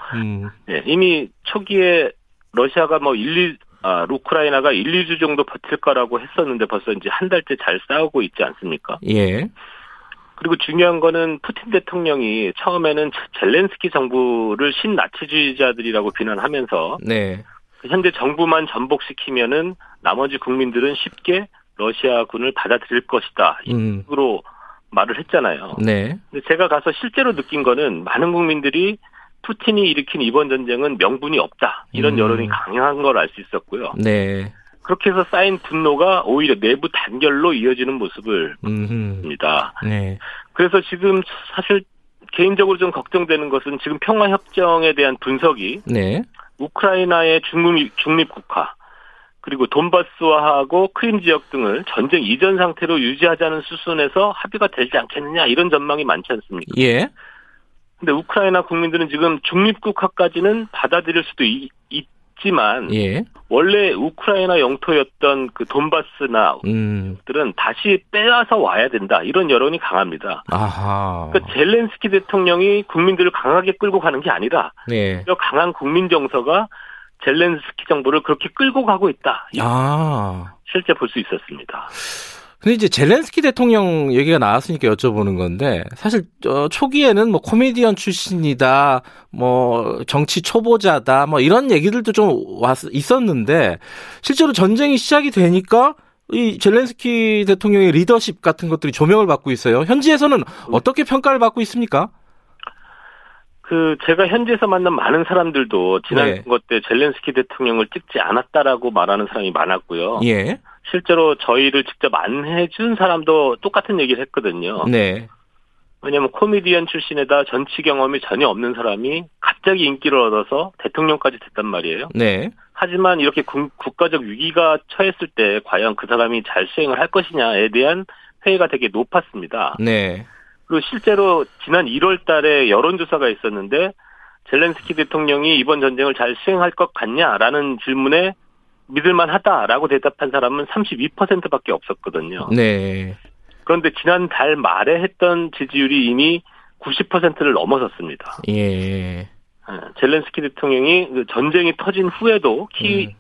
네, 이미 초기에 러시아가 뭐 우크라이나가 1-2주 정도 버틸 거라고 했었는데 벌써 이제 한 달째 잘 싸우고 있지 않습니까? 예. 그리고 중요한 거는 푸틴 대통령이 처음에는 젤렌스키 정부를 신나치주의자들이라고 비난하면서 네. 현재 정부만 전복시키면은 나머지 국민들은 쉽게 러시아군을 받아들일 것이다. 이런 식으로 말을 했잖아요. 네. 근데 제가 가서 실제로 느낀 거는 많은 국민들이 푸틴이 일으킨 이번 전쟁은 명분이 없다. 이런 여론이 강한 걸 알 수 있었고요. 네. 그렇게 해서 쌓인 분노가 오히려 내부 단결로 이어지는 모습을 보입니다. 네. 그래서 지금 사실 개인적으로 좀 걱정되는 것은 지금 평화협정에 대한 분석이 네. 우크라이나의 중립국화 그리고 돈바스와하고 크림 지역 등을 전쟁 이전 상태로 유지하자는 수순에서 합의가 되지 않겠느냐 이런 전망이 많지 않습니까? 예. 근데 우크라이나 국민들은 지금 중립국화까지는 받아들일 수도 있지 있지만 예. 원래 우크라이나 영토였던 그 돈바스나 들은 다시 빼앗아 와야 된다 이런 여론이 강합니다. 아하. 그러니까 젤렌스키 대통령이 국민들을 강하게 끌고 가는 게 아니라 예. 강한 국민 정서가 젤렌스키 정부를 그렇게 끌고 가고 있다. 아. 실제 볼 수 있었습니다. 근데 이제 젤렌스키 대통령 얘기가 나왔으니까 여쭤보는 건데, 사실, 초기에는 뭐 코미디언 출신이다, 뭐 정치 초보자다, 뭐 이런 얘기들도 좀 있었는데, 실제로 전쟁이 시작이 되니까 이 젤렌스키 대통령의 리더십 같은 것들이 조명을 받고 있어요. 현지에서는 어떻게 평가를 받고 있습니까? 제가 현지에서 만난 많은 사람들도 지난 선거 때 젤렌스키 대통령을 찍지 않았다라고 말하는 사람이 많았고요. 예. 실제로 저희를 직접 안해준 사람도 똑같은 얘기를 했거든요. 네. 왜냐하면 코미디언 출신에다 정치 경험이 전혀 없는 사람이 갑자기 인기를 얻어서 대통령까지 됐단 말이에요. 네. 하지만 이렇게 국가적 위기가 처했을 때 과연 그 사람이 잘 수행을 할 것이냐에 대한 회의가 되게 높았습니다. 네. 그리고 실제로 지난 1월 달에 여론조사가 있었는데 젤렌스키 대통령이 이번 전쟁을 잘 수행할 것 같냐라는 질문에 믿을만 하다라고 대답한 사람은 32%밖에 없었거든요. 네. 그런데 지난달 말에 했던 지지율이 이미 90%를 넘어섰습니다. 예. 젤렌스키 대통령이 전쟁이 터진 후에도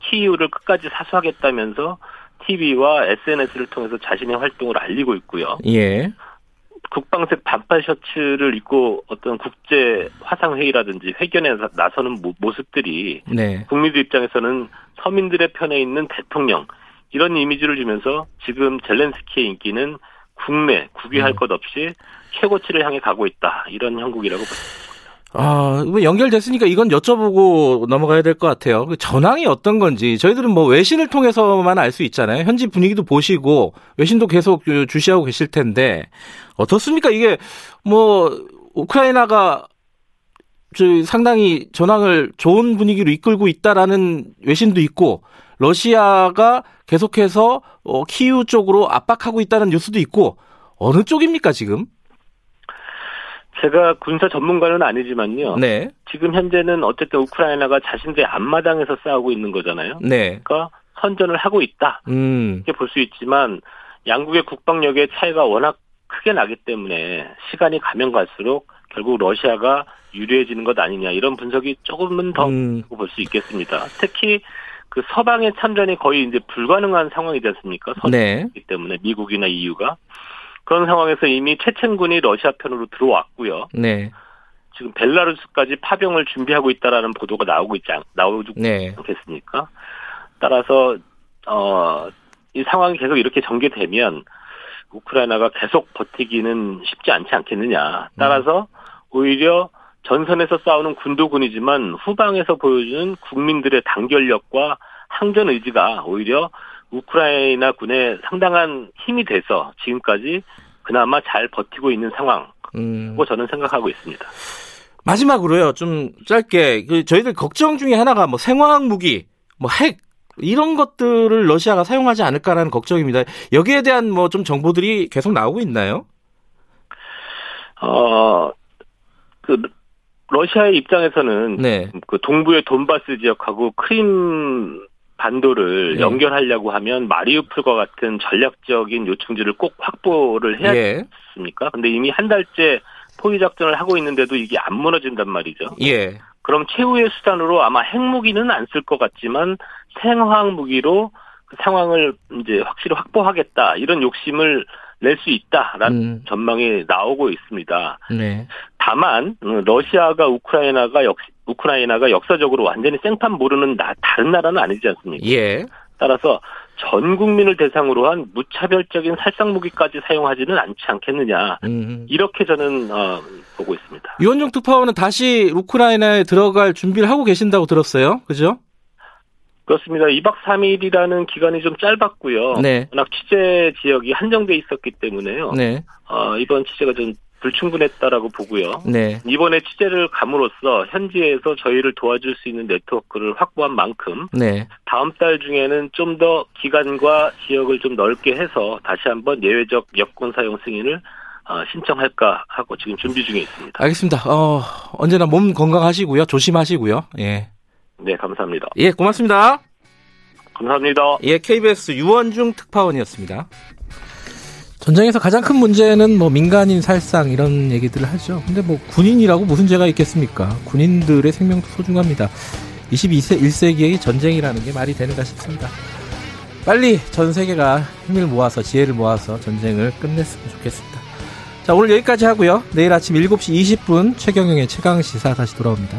키이우를 끝까지 사수하겠다면서 TV와 SNS를 통해서 자신의 활동을 알리고 있고요. 예. 국방색 반팔 셔츠를 입고 어떤 국제 화상회의라든지 회견에 나서는 모습들이 네. 국민들 입장에서는 서민들의 편에 있는 대통령 이런 이미지를 주면서 지금 젤렌스키의 인기는 국내 국외할 것 없이 최고치를 향해 가고 있다. 이런 형국이라고 봅니다. 아, 연결됐으니까 이건 여쭤보고 넘어가야 될 것 같아요. 그 전황이 어떤 건지. 저희들은 뭐 외신을 통해서만 알 수 있잖아요. 현지 분위기도 보시고 외신도 계속 주시하고 계실 텐데 어떻습니까? 이게 뭐 우크라이나가 상당히 전황을 좋은 분위기로 이끌고 있다라는 외신도 있고 러시아가 계속해서 키이우 쪽으로 압박하고 있다는 뉴스도 있고 어느 쪽입니까 지금? 제가 군사 전문가는 아니지만요. 네. 지금 현재는 어쨌든 우크라이나가 자신들의 앞마당에서 싸우고 있는 거잖아요. 네. 그러니까 선전을 하고 있다. 이렇게 볼 수 있지만 양국의 국방력의 차이가 워낙 크게 나기 때문에 시간이 가면 갈수록 결국 러시아가 유리해지는 것 아니냐 이런 분석이 조금은 더 볼 수 있겠습니다. 특히 그 서방의 참전이 거의 이제 불가능한 상황이지 않습니까? 네. 때문에 미국이나 EU가. 그런 상황에서 이미 체첸군이 러시아 편으로 들어왔고요. 네. 지금 벨라루스까지 파병을 준비하고 있다라는 보도가 나오고 네. 않겠습니까? 따라서 이 상황이 계속 이렇게 전개되면 우크라이나가 계속 버티기는 쉽지 않지 않겠느냐. 따라서 오히려 전선에서 싸우는 군도 군이지만 후방에서 보여주는 국민들의 단결력과 항전 의지가 오히려 우크라이나 군에 상당한 힘이 돼서 지금까지 그나마 잘 버티고 있는 상황이고 저는 생각하고 있습니다. 마지막으로요, 좀 짧게 저희들 걱정 중에 하나가 뭐 생화학 무기, 뭐 핵 이런 것들을 러시아가 사용하지 않을까라는 걱정입니다. 여기에 대한 뭐 좀 정보들이 계속 나오고 있나요? 러시아의 입장에서는 네. 그 동부의 돈바스 지역하고 크림 반도를 네. 연결하려고 하면 마리우폴과 같은 전략적인 요충지를 꼭 확보를 해야 되지 않습니까? 예. 근데 이미 한 달째 포위 작전을 하고 있는데도 이게 안 무너진단 말이죠. 예. 그럼 최후의 수단으로 아마 핵무기는 안 쓸 것 같지만 생화학 무기로 그 상황을 이제 확실히 확보하겠다 이런 욕심을 낼 수 있다라는 전망이 나오고 있습니다. 네. 다만 러시아가 우크라이나가 역사적으로 완전히 생판 모르는 다른 나라는 아니지 않습니까? 예. 따라서 전 국민을 대상으로 한 무차별적인 살상무기까지 사용하지는 않지 않겠느냐. 이렇게 저는 보고 있습니다. 유원중 특파원은 다시 우크라이나에 들어갈 준비를 하고 계신다고 들었어요. 그죠? 그렇습니다. 2박 3일이라는 기간이 좀 짧았고요. 네. 워낙 취재 지역이 한정돼 있었기 때문에요. 네. 이번 취재가 좀 불충분했다라고 보고요. 네. 이번에 취재를 감으로써 현지에서 저희를 도와줄 수 있는 네트워크를 확보한 만큼 네. 다음 달 중에는 좀 더 기간과 지역을 좀 넓게 해서 다시 한번 예외적 여권 사용 승인을 신청할까 하고 지금 준비 중에 있습니다. 알겠습니다. 언제나 몸 건강하시고요. 조심하시고요. 예. 네, 감사합니다. 예, 고맙습니다. 감사합니다. 예, KBS 유원중 특파원이었습니다. 전쟁에서 가장 큰 문제는 뭐 민간인 살상 이런 얘기들을 하죠. 근데 뭐 군인이라고 무슨 죄가 있겠습니까? 군인들의 생명도 소중합니다. 21세기의 전쟁이라는 게 말이 되는가 싶습니다. 빨리 전 세계가 힘을 모아서 지혜를 모아서 전쟁을 끝냈으면 좋겠습니다. 자, 오늘 여기까지 하고요. 내일 아침 7시 20분 최경영의 최강시사 다시 돌아옵니다.